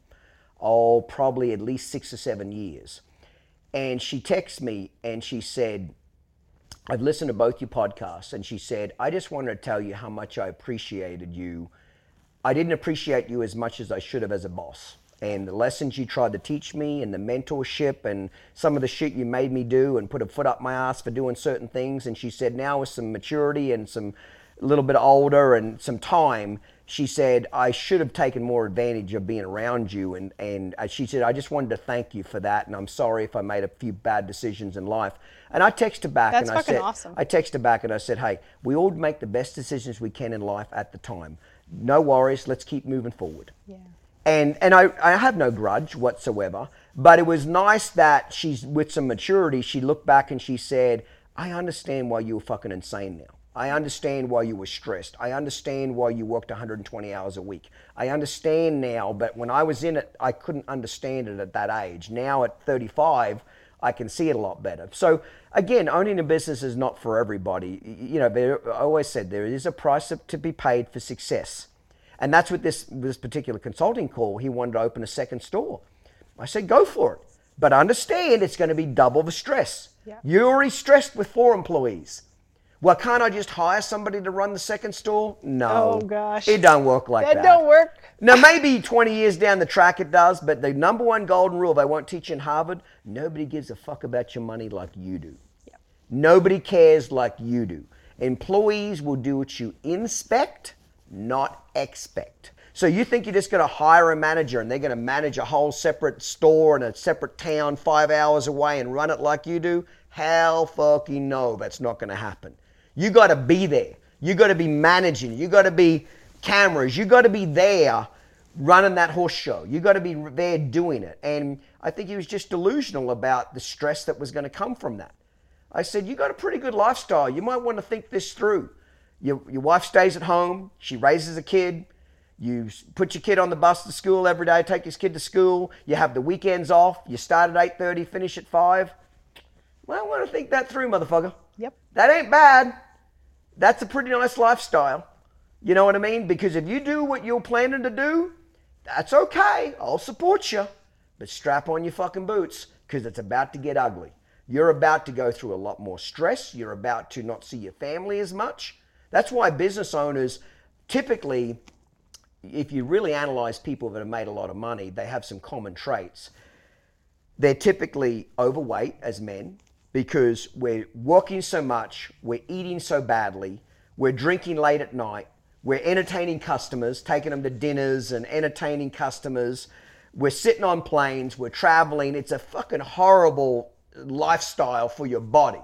probably at least 6 or 7 years. And she texted me and she said, I've listened to both your podcasts. And she said, I just wanted to tell you how much I appreciated you. I didn't appreciate you as much as I should have as a boss. And the lessons you tried to teach me and the mentorship and some of the shit you made me do and put a foot up my ass for doing certain things. And she said, now with some maturity and some a little bit older and some time, she said, I should have taken more advantage of being around you. And she said, I just wanted to thank you for that. And I'm sorry if I made a few bad decisions in life. And I texted back and I said, that's fucking awesome. I texted back and I said, hey, we all make the best decisions we can in life at the time. No worries. Let's keep moving forward. Yeah. And I have no grudge whatsoever, but it was nice that she's with some maturity. She looked back and she said, I understand why you were fucking insane now. I understand why you were stressed. I understand why you worked 120 hours a week. I understand now, but when I was in it, I couldn't understand it at that age. Now at 35, I can see it a lot better. So again, owning a business is not for everybody. You know, but I always said there is a price to be paid for success. And that's what this particular consulting call, he wanted to open a second store. I said, go for it. But understand it's going to be double the stress. Yeah. You're already stressed with 4 employees. Well, can't I just hire somebody to run the second store? No. Oh, gosh. It don't work like that. That don't work. Now, maybe 20 years down the track it does, but the number one golden rule they won't teach in Harvard, nobody gives a fuck about your money like you do. Yeah. Nobody cares like you do. Employees will do what you inspect, not expect. So you think you're just going to hire a manager and they're going to manage a whole separate store in a separate town 5 hours away and run it like you do? Hell fucking no, that's not going to happen. You got to be there. You got to be managing. You got to be cameras. You got to be there running that horse show. You got to be there doing it. And I think he was just delusional about the stress that was going to come from that. I said, you got a pretty good lifestyle. You might want to think this through. Your wife stays at home. She raises a kid. You put your kid on the bus to school every day, take his kid to school. You have the weekends off. You start at 8:30, finish at 5. Well, I want to think that through, motherfucker. Yep. That ain't bad. That's a pretty nice lifestyle. You know what I mean? Because if you do what you're planning to do, that's okay. I'll support you. But strap on your fucking boots because it's about to get ugly. You're about to go through a lot more stress. You're about to not see your family as much. That's why business owners typically, if you really analyze people that have made a lot of money, they have some common traits. They're typically overweight as men because we're working so much, we're eating so badly, we're drinking late at night, we're entertaining customers, taking them to dinners and entertaining customers, we're sitting on planes, we're traveling. It's a fucking horrible lifestyle for your body.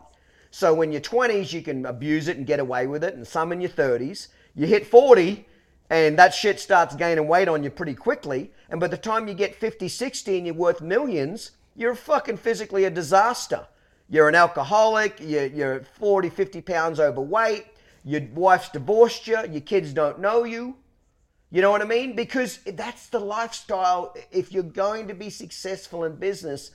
So in your 20s, you can abuse it and get away with it, and some in your 30s. You hit 40, and that shit starts gaining weight on you pretty quickly, and by the time you get 50, 60, and you're worth millions, you're fucking physically a disaster. You're an alcoholic, you're 40, 50 pounds overweight, your wife's divorced you, your kids don't know you. You know what I mean? Because that's the lifestyle. If you're going to be successful in business,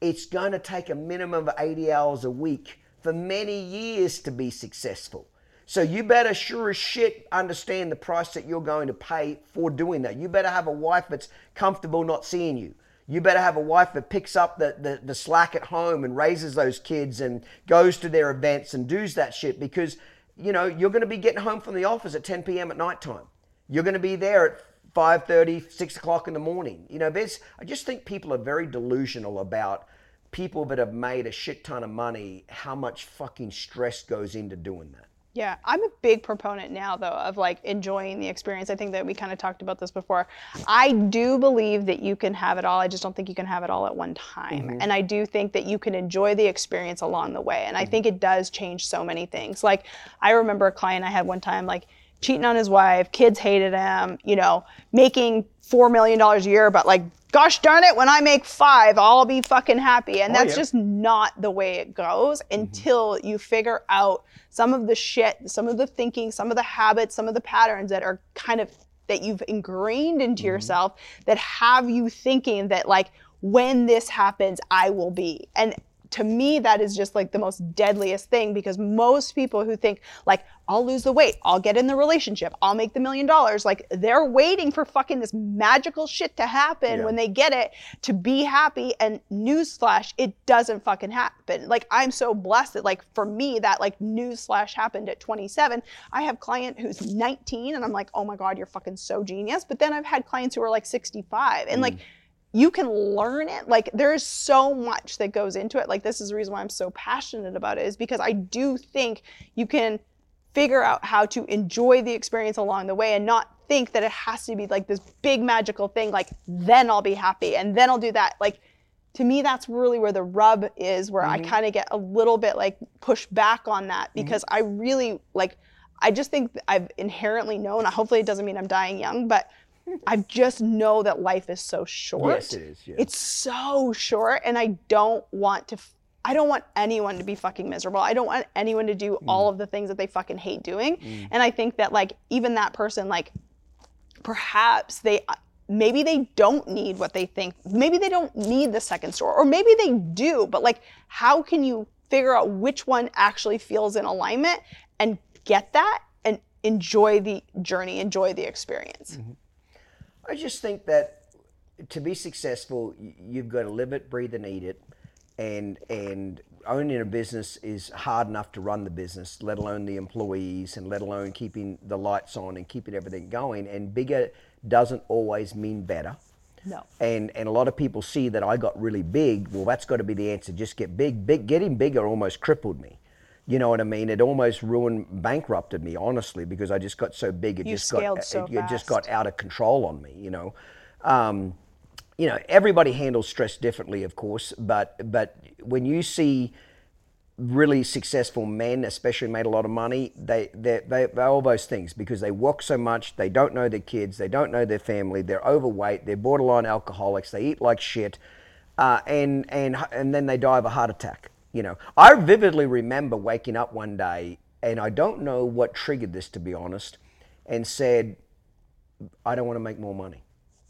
it's going to take a minimum of 80 hours a week for many years to be successful. So you better sure as shit understand the price that you're going to pay for doing that. You better have a wife that's comfortable not seeing you. You better have a wife that picks up the slack at home and raises those kids and goes to their events and does that shit because, you know, you're going to be getting home from the office at 10 p.m. at nighttime. You're going to be there at 5:30, 6 o'clock in the morning. You know, I just think people are very delusional about people that have made a shit ton of money, how much fucking stress goes into doing that. Yeah, I'm a big proponent now, though, of like enjoying the experience. I think that we kind of talked about this before. I do believe that you can have it all. I just don't think you can have it all at one time. Mm-hmm. And I do think that you can enjoy the experience along the way. And I think it does change so many things. Like, I remember a client I had one time, like, cheating on his wife, kids hated him, you know, making $4 million a year, but like, gosh darn it, when I make 5, I'll be fucking happy. And that's just not the way it goes until you figure out some of the shit, some of the thinking, some of the habits, some of the patterns that are kind of that you've ingrained into yourself that have you thinking that, like, when this happens, I will be. And to me, that is just like the most deadliest thing, because most people who think, like, I'll lose the weight, I'll get in the relationship, I'll make the $1 million, like, they're waiting for fucking this magical shit to happen when they get it to be happy. And newsflash, it doesn't fucking happen. Like, I'm so blessed that, like, for me, that, like, newsflash happened at 27. I have a client who's 19 and I'm like, oh my God, you're fucking so genius. But then I've had clients who are like 65 and like, you can learn it. Like, there's so much that goes into it. Like, this is the reason why I'm so passionate about it, is because I do think you can figure out how to enjoy the experience along the way and not think that it has to be like this big magical thing, like, then I'll be happy and then I'll do that. Like, to me, that's really where the rub is, where I kind of get a little bit like pushed back on that, because I really, like, I just think I've inherently known, hopefully it doesn't mean I'm dying young, but I just know that life is so short. Yes, it is. Yes. It's so short, and I don't want anyone to be fucking miserable. I don't want anyone to do all of the things that they fucking hate doing. And I think that, like, even that person, like, perhaps maybe they don't need what they think. Maybe they don't need the second store, or maybe they do, but, like, how can you figure out which one actually feels in alignment and get that and enjoy the journey, enjoy the experience? I just think that to be successful, you've got to live it, breathe, and eat it. And owning a business is hard enough to run the business, let alone the employees, and let alone keeping the lights on and keeping everything going. And bigger doesn't always mean better. No. And a lot of people see that I got really big. Well, that's got to be the answer. Just get big. Getting bigger almost crippled me. You know what I mean? It almost bankrupted me, honestly, because I just got so big. It just got out of control on me, you know. Everybody handles stress differently, of course, but when you see really successful men, especially made a lot of money, they're all those things, because they walk so much, they don't know their kids, they don't know their family, they're overweight, they're borderline alcoholics, they eat like shit, and then they die of a heart attack. You know, I vividly remember waking up one day, and I don't know what triggered this, to be honest, and said, I don't want to make more money.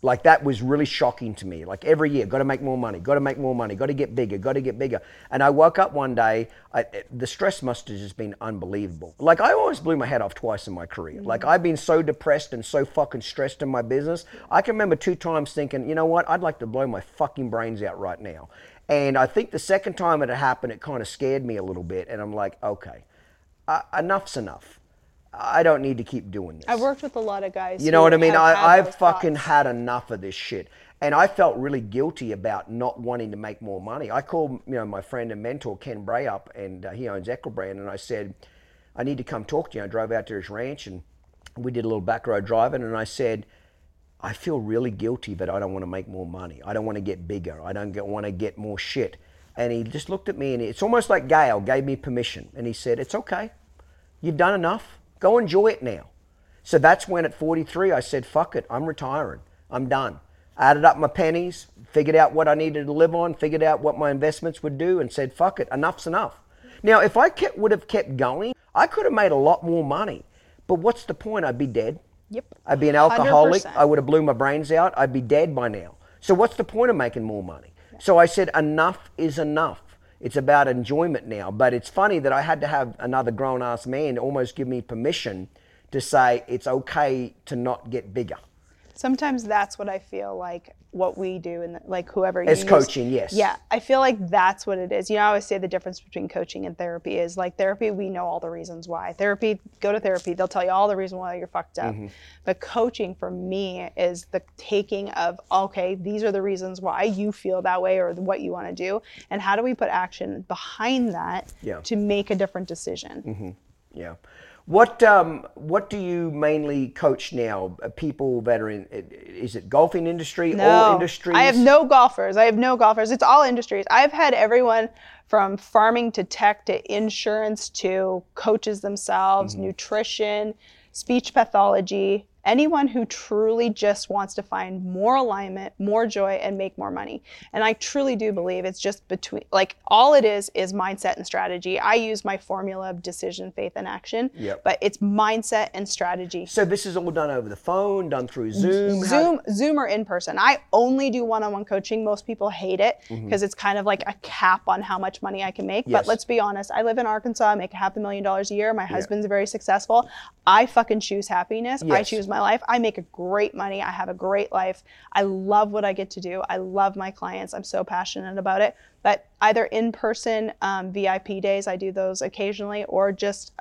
Like, that was really shocking to me. Like, every year, got to make more money, got to make more money, got to get bigger, got to get bigger. And I woke up one day, the stress must have just been unbelievable. Like, I almost blew my head off twice in my career. Mm-hmm. Like, I've been so depressed and so fucking stressed in my business. I can remember 2 times thinking, you know what, I'd like to blow my fucking brains out right now. And I think the second time it happened, it kind of scared me a little bit. And I'm like, okay, enough's enough. I don't need to keep doing this. I've worked with a lot of guys. You know what I mean? I've fucking had enough of this shit. And I felt really guilty about not wanting to make more money. I called, my friend and mentor, Ken Bray, up, and he owns Equibrand. And I said, I need to come talk to you. I drove out to his ranch and we did a little back road driving. And I said, I feel really guilty, but I don't want to make more money. I don't want to get bigger. I don't want to get more shit. And he just looked at me, and it's almost like Gail gave me permission. And he said, it's okay. You've done enough. Go enjoy it now. So that's when at 43, I said, fuck it, I'm retiring. I'm done. I added up my pennies, figured out what I needed to live on, figured out what my investments would do, and said, fuck it, enough's enough. Now, if I would have kept going, I could have made a lot more money. But what's the point? I'd be dead. Yep. I'd be an alcoholic. 100%. I would have blew my brains out. I'd be dead by now. So what's the point of making more money? Yeah. So I said, enough is enough. It's about enjoyment now. But it's funny that I had to have another grown-ass man almost give me permission to say it's okay to not get bigger. Sometimes that's what I feel like what we do and like whoever as coaching, yes. Yeah, I feel like that's what it is. You know, I always say the difference between coaching and therapy is like therapy, we know all the reasons why. Therapy, go to therapy, they'll tell you all the reason why you're fucked up. Mm-hmm. But coaching for me is the taking of, okay, these are the reasons why you feel that way or what you want to do. And how do we put action behind that to make a different decision? Mm-hmm. Yeah. What do you mainly coach now? People that are in, is it golfing industry, all industries? I have no golfers. It's all industries. I've had everyone from farming to tech to insurance to coaches themselves, nutrition, speech pathology, Anyone who truly just wants to find more alignment, more joy, and make more money. And I truly do believe it's just between, like, all it is mindset and strategy. I use my formula of decision, faith, and action, but it's mindset and strategy. So this is all done over the phone, done through Zoom or in person. I only do one-on-one coaching. Most people hate it because it's kind of like a cap on how much money I can make. Yes. But let's be honest, I live in Arkansas, I make $500,000 a year. My husband's very successful. I fucking choose happiness. Yes. I choose my life. I make a great money. I have a great life. I love what I get to do. I love my clients. I'm so passionate about it. But either in-person VIP days, I do those occasionally, or just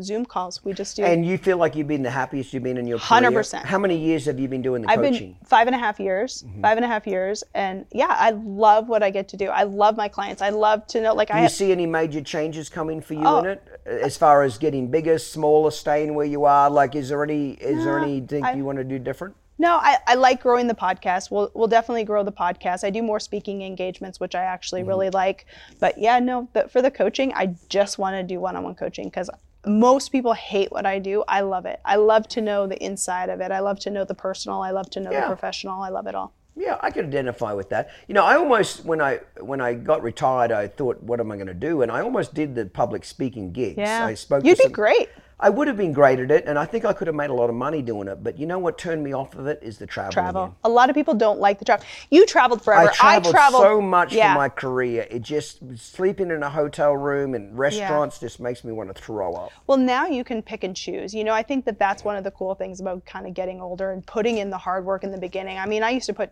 Zoom calls. We just do. And you feel like you've been the happiest you've been in your career? 100%. How many years have you been doing the coaching? I've been 5.5 years. Mm-hmm. 5.5 years. And yeah, I love what I get to do. I love my clients. I love to know, like, do you see any major changes coming for you in it? As far as getting bigger, smaller, staying where you are? Like, is there anything you want to do different? No, I like growing the podcast. We'll definitely grow the podcast. I do more speaking engagements, which I actually really like. But yeah, no, but for the coaching, I just want to do one-on-one coaching because most people hate what I do. I love it. I love to know the inside of it. I love to know the personal. I love to know the professional. I love it all. Yeah, I could identify with that. You know, I almost, when I got retired, I thought, what am I going to do? And I almost did the public speaking gigs. Yeah. I spoke to some, great. I would have been great at it, and I think I could have made a lot of money doing it. But you know what turned me off of it is the travel. Travel. A lot of people don't like the travel. You traveled forever. I traveled so much for my career. It just, sleeping in a hotel room and restaurants just makes me want to throw up. Well, now you can pick and choose. You know, I think that's one of the cool things about kind of getting older and putting in the hard work in the beginning. I mean, I used to put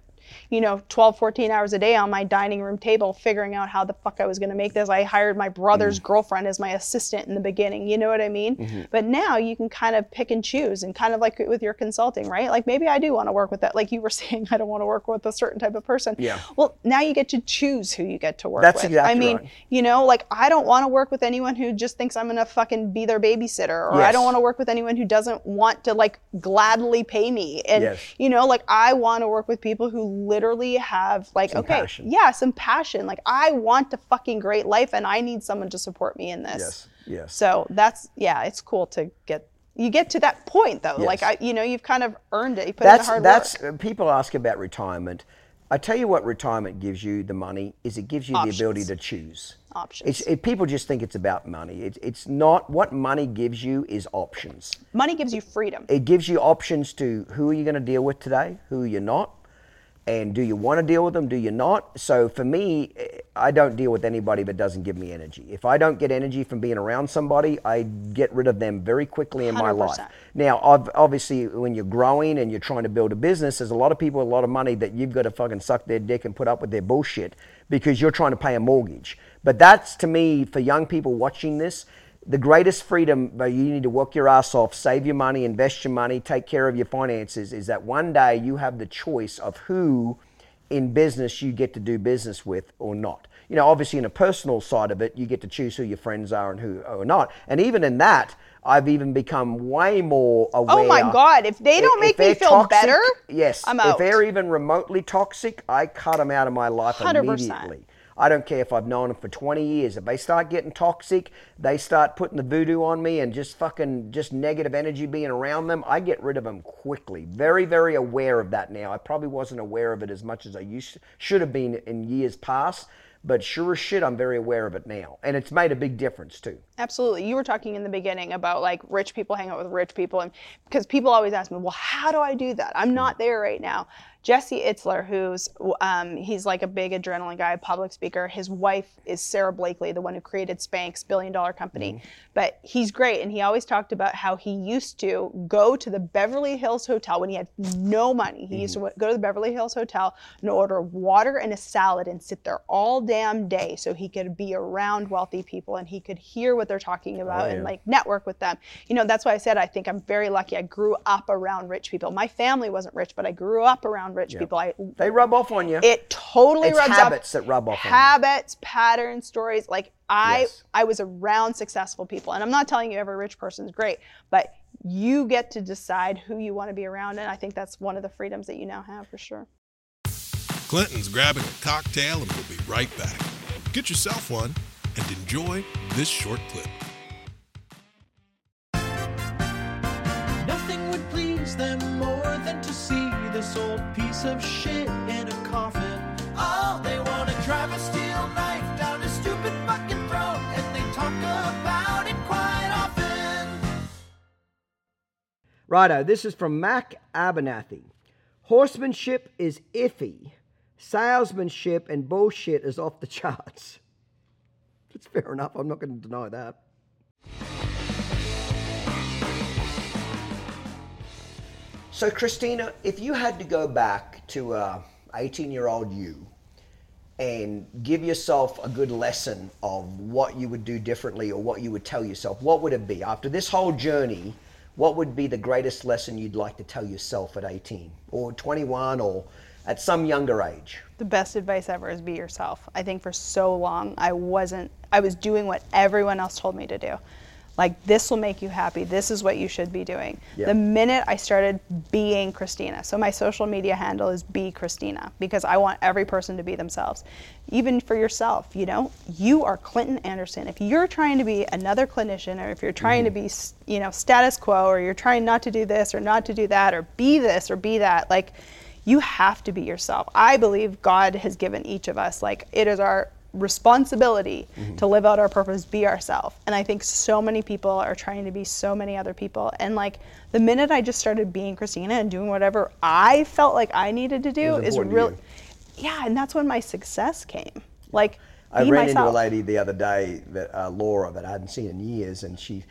12, 14 hours a day on my dining room table figuring out how the fuck I was going to make this. I hired my brother's girlfriend as my assistant in the beginning, you know what I mean? Mm-hmm. But now you can kind of pick and choose, and kind of like with your consulting, right? Like, maybe I do want to work with that. Like you were saying, I don't want to work with a certain type of person. Yeah. Well, now you get to choose who you get to work with. That's exactly right. You know, like, I don't want to work with anyone who just thinks I'm going to fucking be their babysitter, or I don't want to work with anyone who doesn't want to, like, gladly pay me. And, you know, like, I want to work with people who literally have, like, some passion. Like, I want a fucking great life, and I need someone to support me in this. Yes. So that's, it's cool to get to that point though. Yes. Like, you've kind of earned it. You put in the hard work. People ask about retirement. I tell you what retirement gives you, the money, is it gives you options. The ability to choose. Options. People just think it's about money. It's not. What money gives you is options. Money gives you freedom. It gives you options to who are you going to deal with today, who you're not. And do you want to deal with them? Do you not? So for me, I don't deal with anybody that doesn't give me energy. If I don't get energy from being around somebody, I get rid of them very quickly in 100%. My life. Now, obviously, when you're growing and you're trying to build a business, there's a lot of people with a lot of money that you've got to fucking suck their dick and put up with their bullshit because you're trying to pay a mortgage. But that's, to me, for young people watching this, the greatest freedom, but you need to work your ass off, save your money, invest your money, take care of your finances, is that one day you have the choice of who in business you get to do business with or not. You know, obviously in a personal side of it, you get to choose who your friends are and who are not. And even in that, I've even become way more aware. Oh my God, if they don't make me feel toxic, better, I'm out. If they're even remotely toxic, I cut them out of my life 100%. Immediately. I don't care if I've known them for 20 years. If they start getting toxic, they start putting the voodoo on me and just negative energy being around them, I get rid of them quickly. Very, very aware of that now. I probably wasn't aware of it as much as I should have been in years past. But sure as shit, I'm very aware of it now. And it's made a big difference too. Absolutely. You were talking in the beginning about, like, rich people hang out with rich people. And because people always ask me, well, how do I do that? I'm not there right now. Jesse Itzler, who's he's like a big adrenaline guy, public speaker. His wife is Sarah Blakely, the one who created Spanx, billion-dollar company. Mm-hmm. But he's great. And he always talked about how he used to go to the Beverly Hills Hotel when he had no money. He used to go to the Beverly Hills Hotel and order water and a salad and sit there all damn day so he could be around wealthy people and he could hear what they're talking about and, like, network with them. You know, that's why I said I think I'm very lucky. I grew up around rich people. My family wasn't rich, but I grew up around rich people. They rub off on you. It totally rubs off. It's habits that rub off on you. Habits, patterns, stories. Like, I was around successful people. And I'm not telling you every rich person's great, but you get to decide who you want to be around. And I think that's one of the freedoms that you now have for sure. Clinton's grabbing a cocktail and we'll be right back. Get yourself one and enjoy this short clip. Nothing would please them old piece of shit in a coffin. Oh, they want to drive a steel knife down his stupid fucking throat, and they talk about it quite often. Righto, this is from Mac Abernathy. Horsemanship is iffy. Salesmanship and bullshit is off the charts. It's fair enough. I'm not going to deny that. So, Christina, if you had to go back to 18-year-old you and give yourself a good lesson of what you would do differently or what you would tell yourself, what would it be? After this whole journey, what would be the greatest lesson you'd like to tell yourself at 18 or 21 or at some younger age? The best advice ever is be yourself. I think for so long I was doing what everyone else told me to do. Like, this will make you happy. This is what you should be doing. Yep. The minute I started being Christina, so my social media handle is Be Christina, because I want every person to be themselves. Even for yourself, you know, you are Clinton Anderson. If you're trying to be another clinician, or if you're trying to be, you know, status quo, or you're trying not to do this or not to do that, or be this or be that, like, you have to be yourself. I believe God has given each of us, like, it is our responsibility to live out our purpose, be ourselves. And I think so many people are trying to be so many other people. And like, the minute I just started being Christina and doing whatever I felt like I needed to do is really, and that's when my success came. Like, I ran into a lady the other day, that Laura, that I hadn't seen in years, and she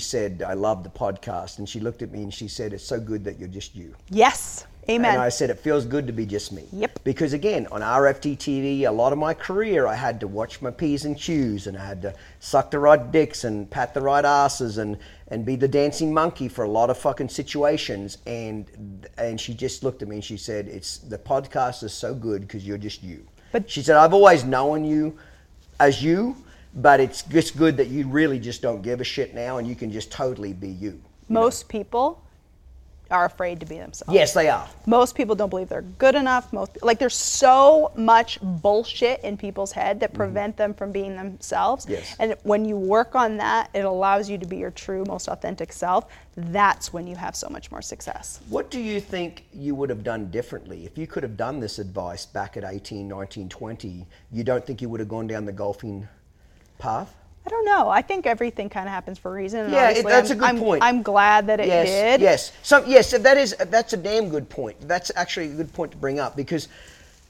said, I love the podcast. And she looked at me and she said, it's so good that you're just you. Yes. Amen. And I said, it feels good to be just me. Yep. Because again, on RFT TV, a lot of my career, I had to watch my P's and Q's, and I had to suck the right dicks and pat the right asses and be the dancing monkey for a lot of fucking situations. And she just looked at me and she said, it's the podcast is so good because you're just you. But she said, I've always known you as you, but it's just good that you really just don't give a shit now, and you can just totally be you. Most people are afraid to be themselves. Yes, they are. Most people don't believe they're good enough. There's so much bullshit in people's head that prevent them from being themselves. Yes. And when you work on that, it allows you to be your true, most authentic self. That's when you have so much more success. What do you think you would have done differently? If you could have done this advice back at 18, 19, 20, you don't think you would have gone down the golfing path? I don't know. I think everything kind of happens for a reason. And yeah, that's a good point. I'm glad that it did. Yes. That's a damn good point. That's actually a good point to bring up, because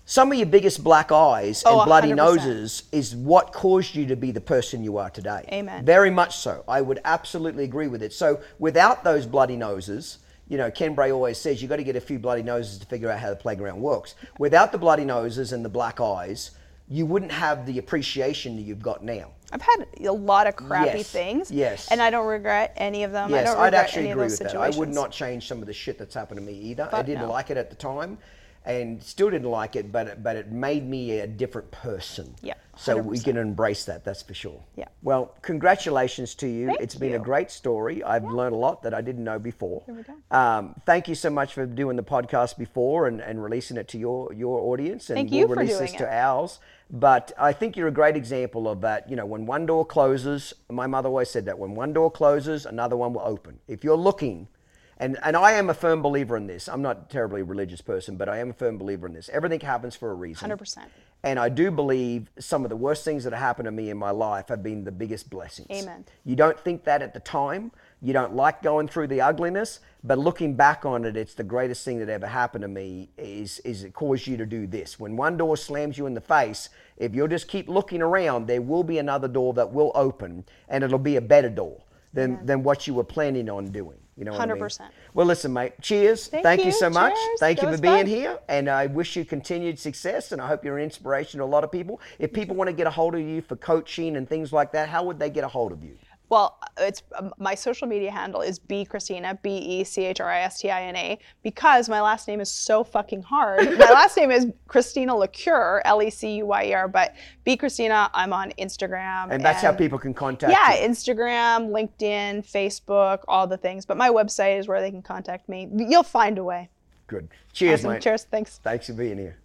some of your biggest black eyes and bloody 100%. Noses is what caused you to be the person you are today. Amen. Very much so. I would absolutely agree with it. So without those bloody noses, you know, Ken Bray always says you got to get a few bloody noses to figure out how the playground works. Without the bloody noses and the black eyes, you wouldn't have the appreciation that you've got now. I've had a lot of crappy things, and I don't regret any of them. Yes, I don't regret any of those situations. I'd actually agree with that. I would not change some of the shit that's happened to me either. But I didn't like it at the time, and still didn't like it, but it made me a different person. Yeah, 100%. So we can embrace that, that's for sure. Yeah. Well, congratulations to you. Thank you. Been a great story. I've learned a lot that I didn't know before. There we go. Thank you so much for doing the podcast before and releasing it to your audience. And thank you for doing it. We'll release this to ours. But I think you're a great example of that. You know, when one door closes, my mother always said that, when one door closes, another one will open. If you're looking, and I am a firm believer in this. I'm not a terribly religious person, but I am a firm believer in this. Everything happens for a reason. 100%. And I do believe some of the worst things that have happened to me in my life have been the biggest blessings. Amen. You don't think that at the time. You don't like going through the ugliness, but looking back on it, it's the greatest thing that ever happened to me is it caused you to do this. When one door slams you in the face, if you'll just keep looking around, there will be another door that will open, and it'll be a better door than what you were planning on doing. You know what 100%. I mean? Well, listen, mate, cheers. Thank you so much. Cheers. Thank you for being here. And I wish you continued success. And I hope you're an inspiration to a lot of people. If people want to get a hold of you for coaching and things like that, how would they get a hold of you? Well, it's my social media handle is BeChristina, BeChristina, because my last name is so fucking hard. My last name is Christina Lecuyer, Lecuyer, but BeChristina, I'm on Instagram. And that's how people can contact you. Yeah, Instagram, LinkedIn, Facebook, all the things. But my website is where they can contact me. You'll find a way. Good. Cheers, awesome. Mate. Cheers. Thanks. Thanks for being here.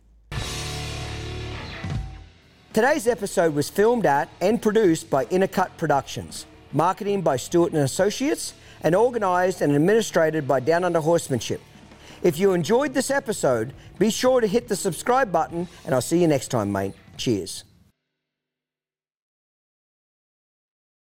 Today's episode was filmed at and produced by Intercut Productions. Marketing by Stewart & Associates, and organised and administrated by Down Under Horsemanship. If you enjoyed this episode, be sure to hit the subscribe button, and I'll see you next time, mate. Cheers.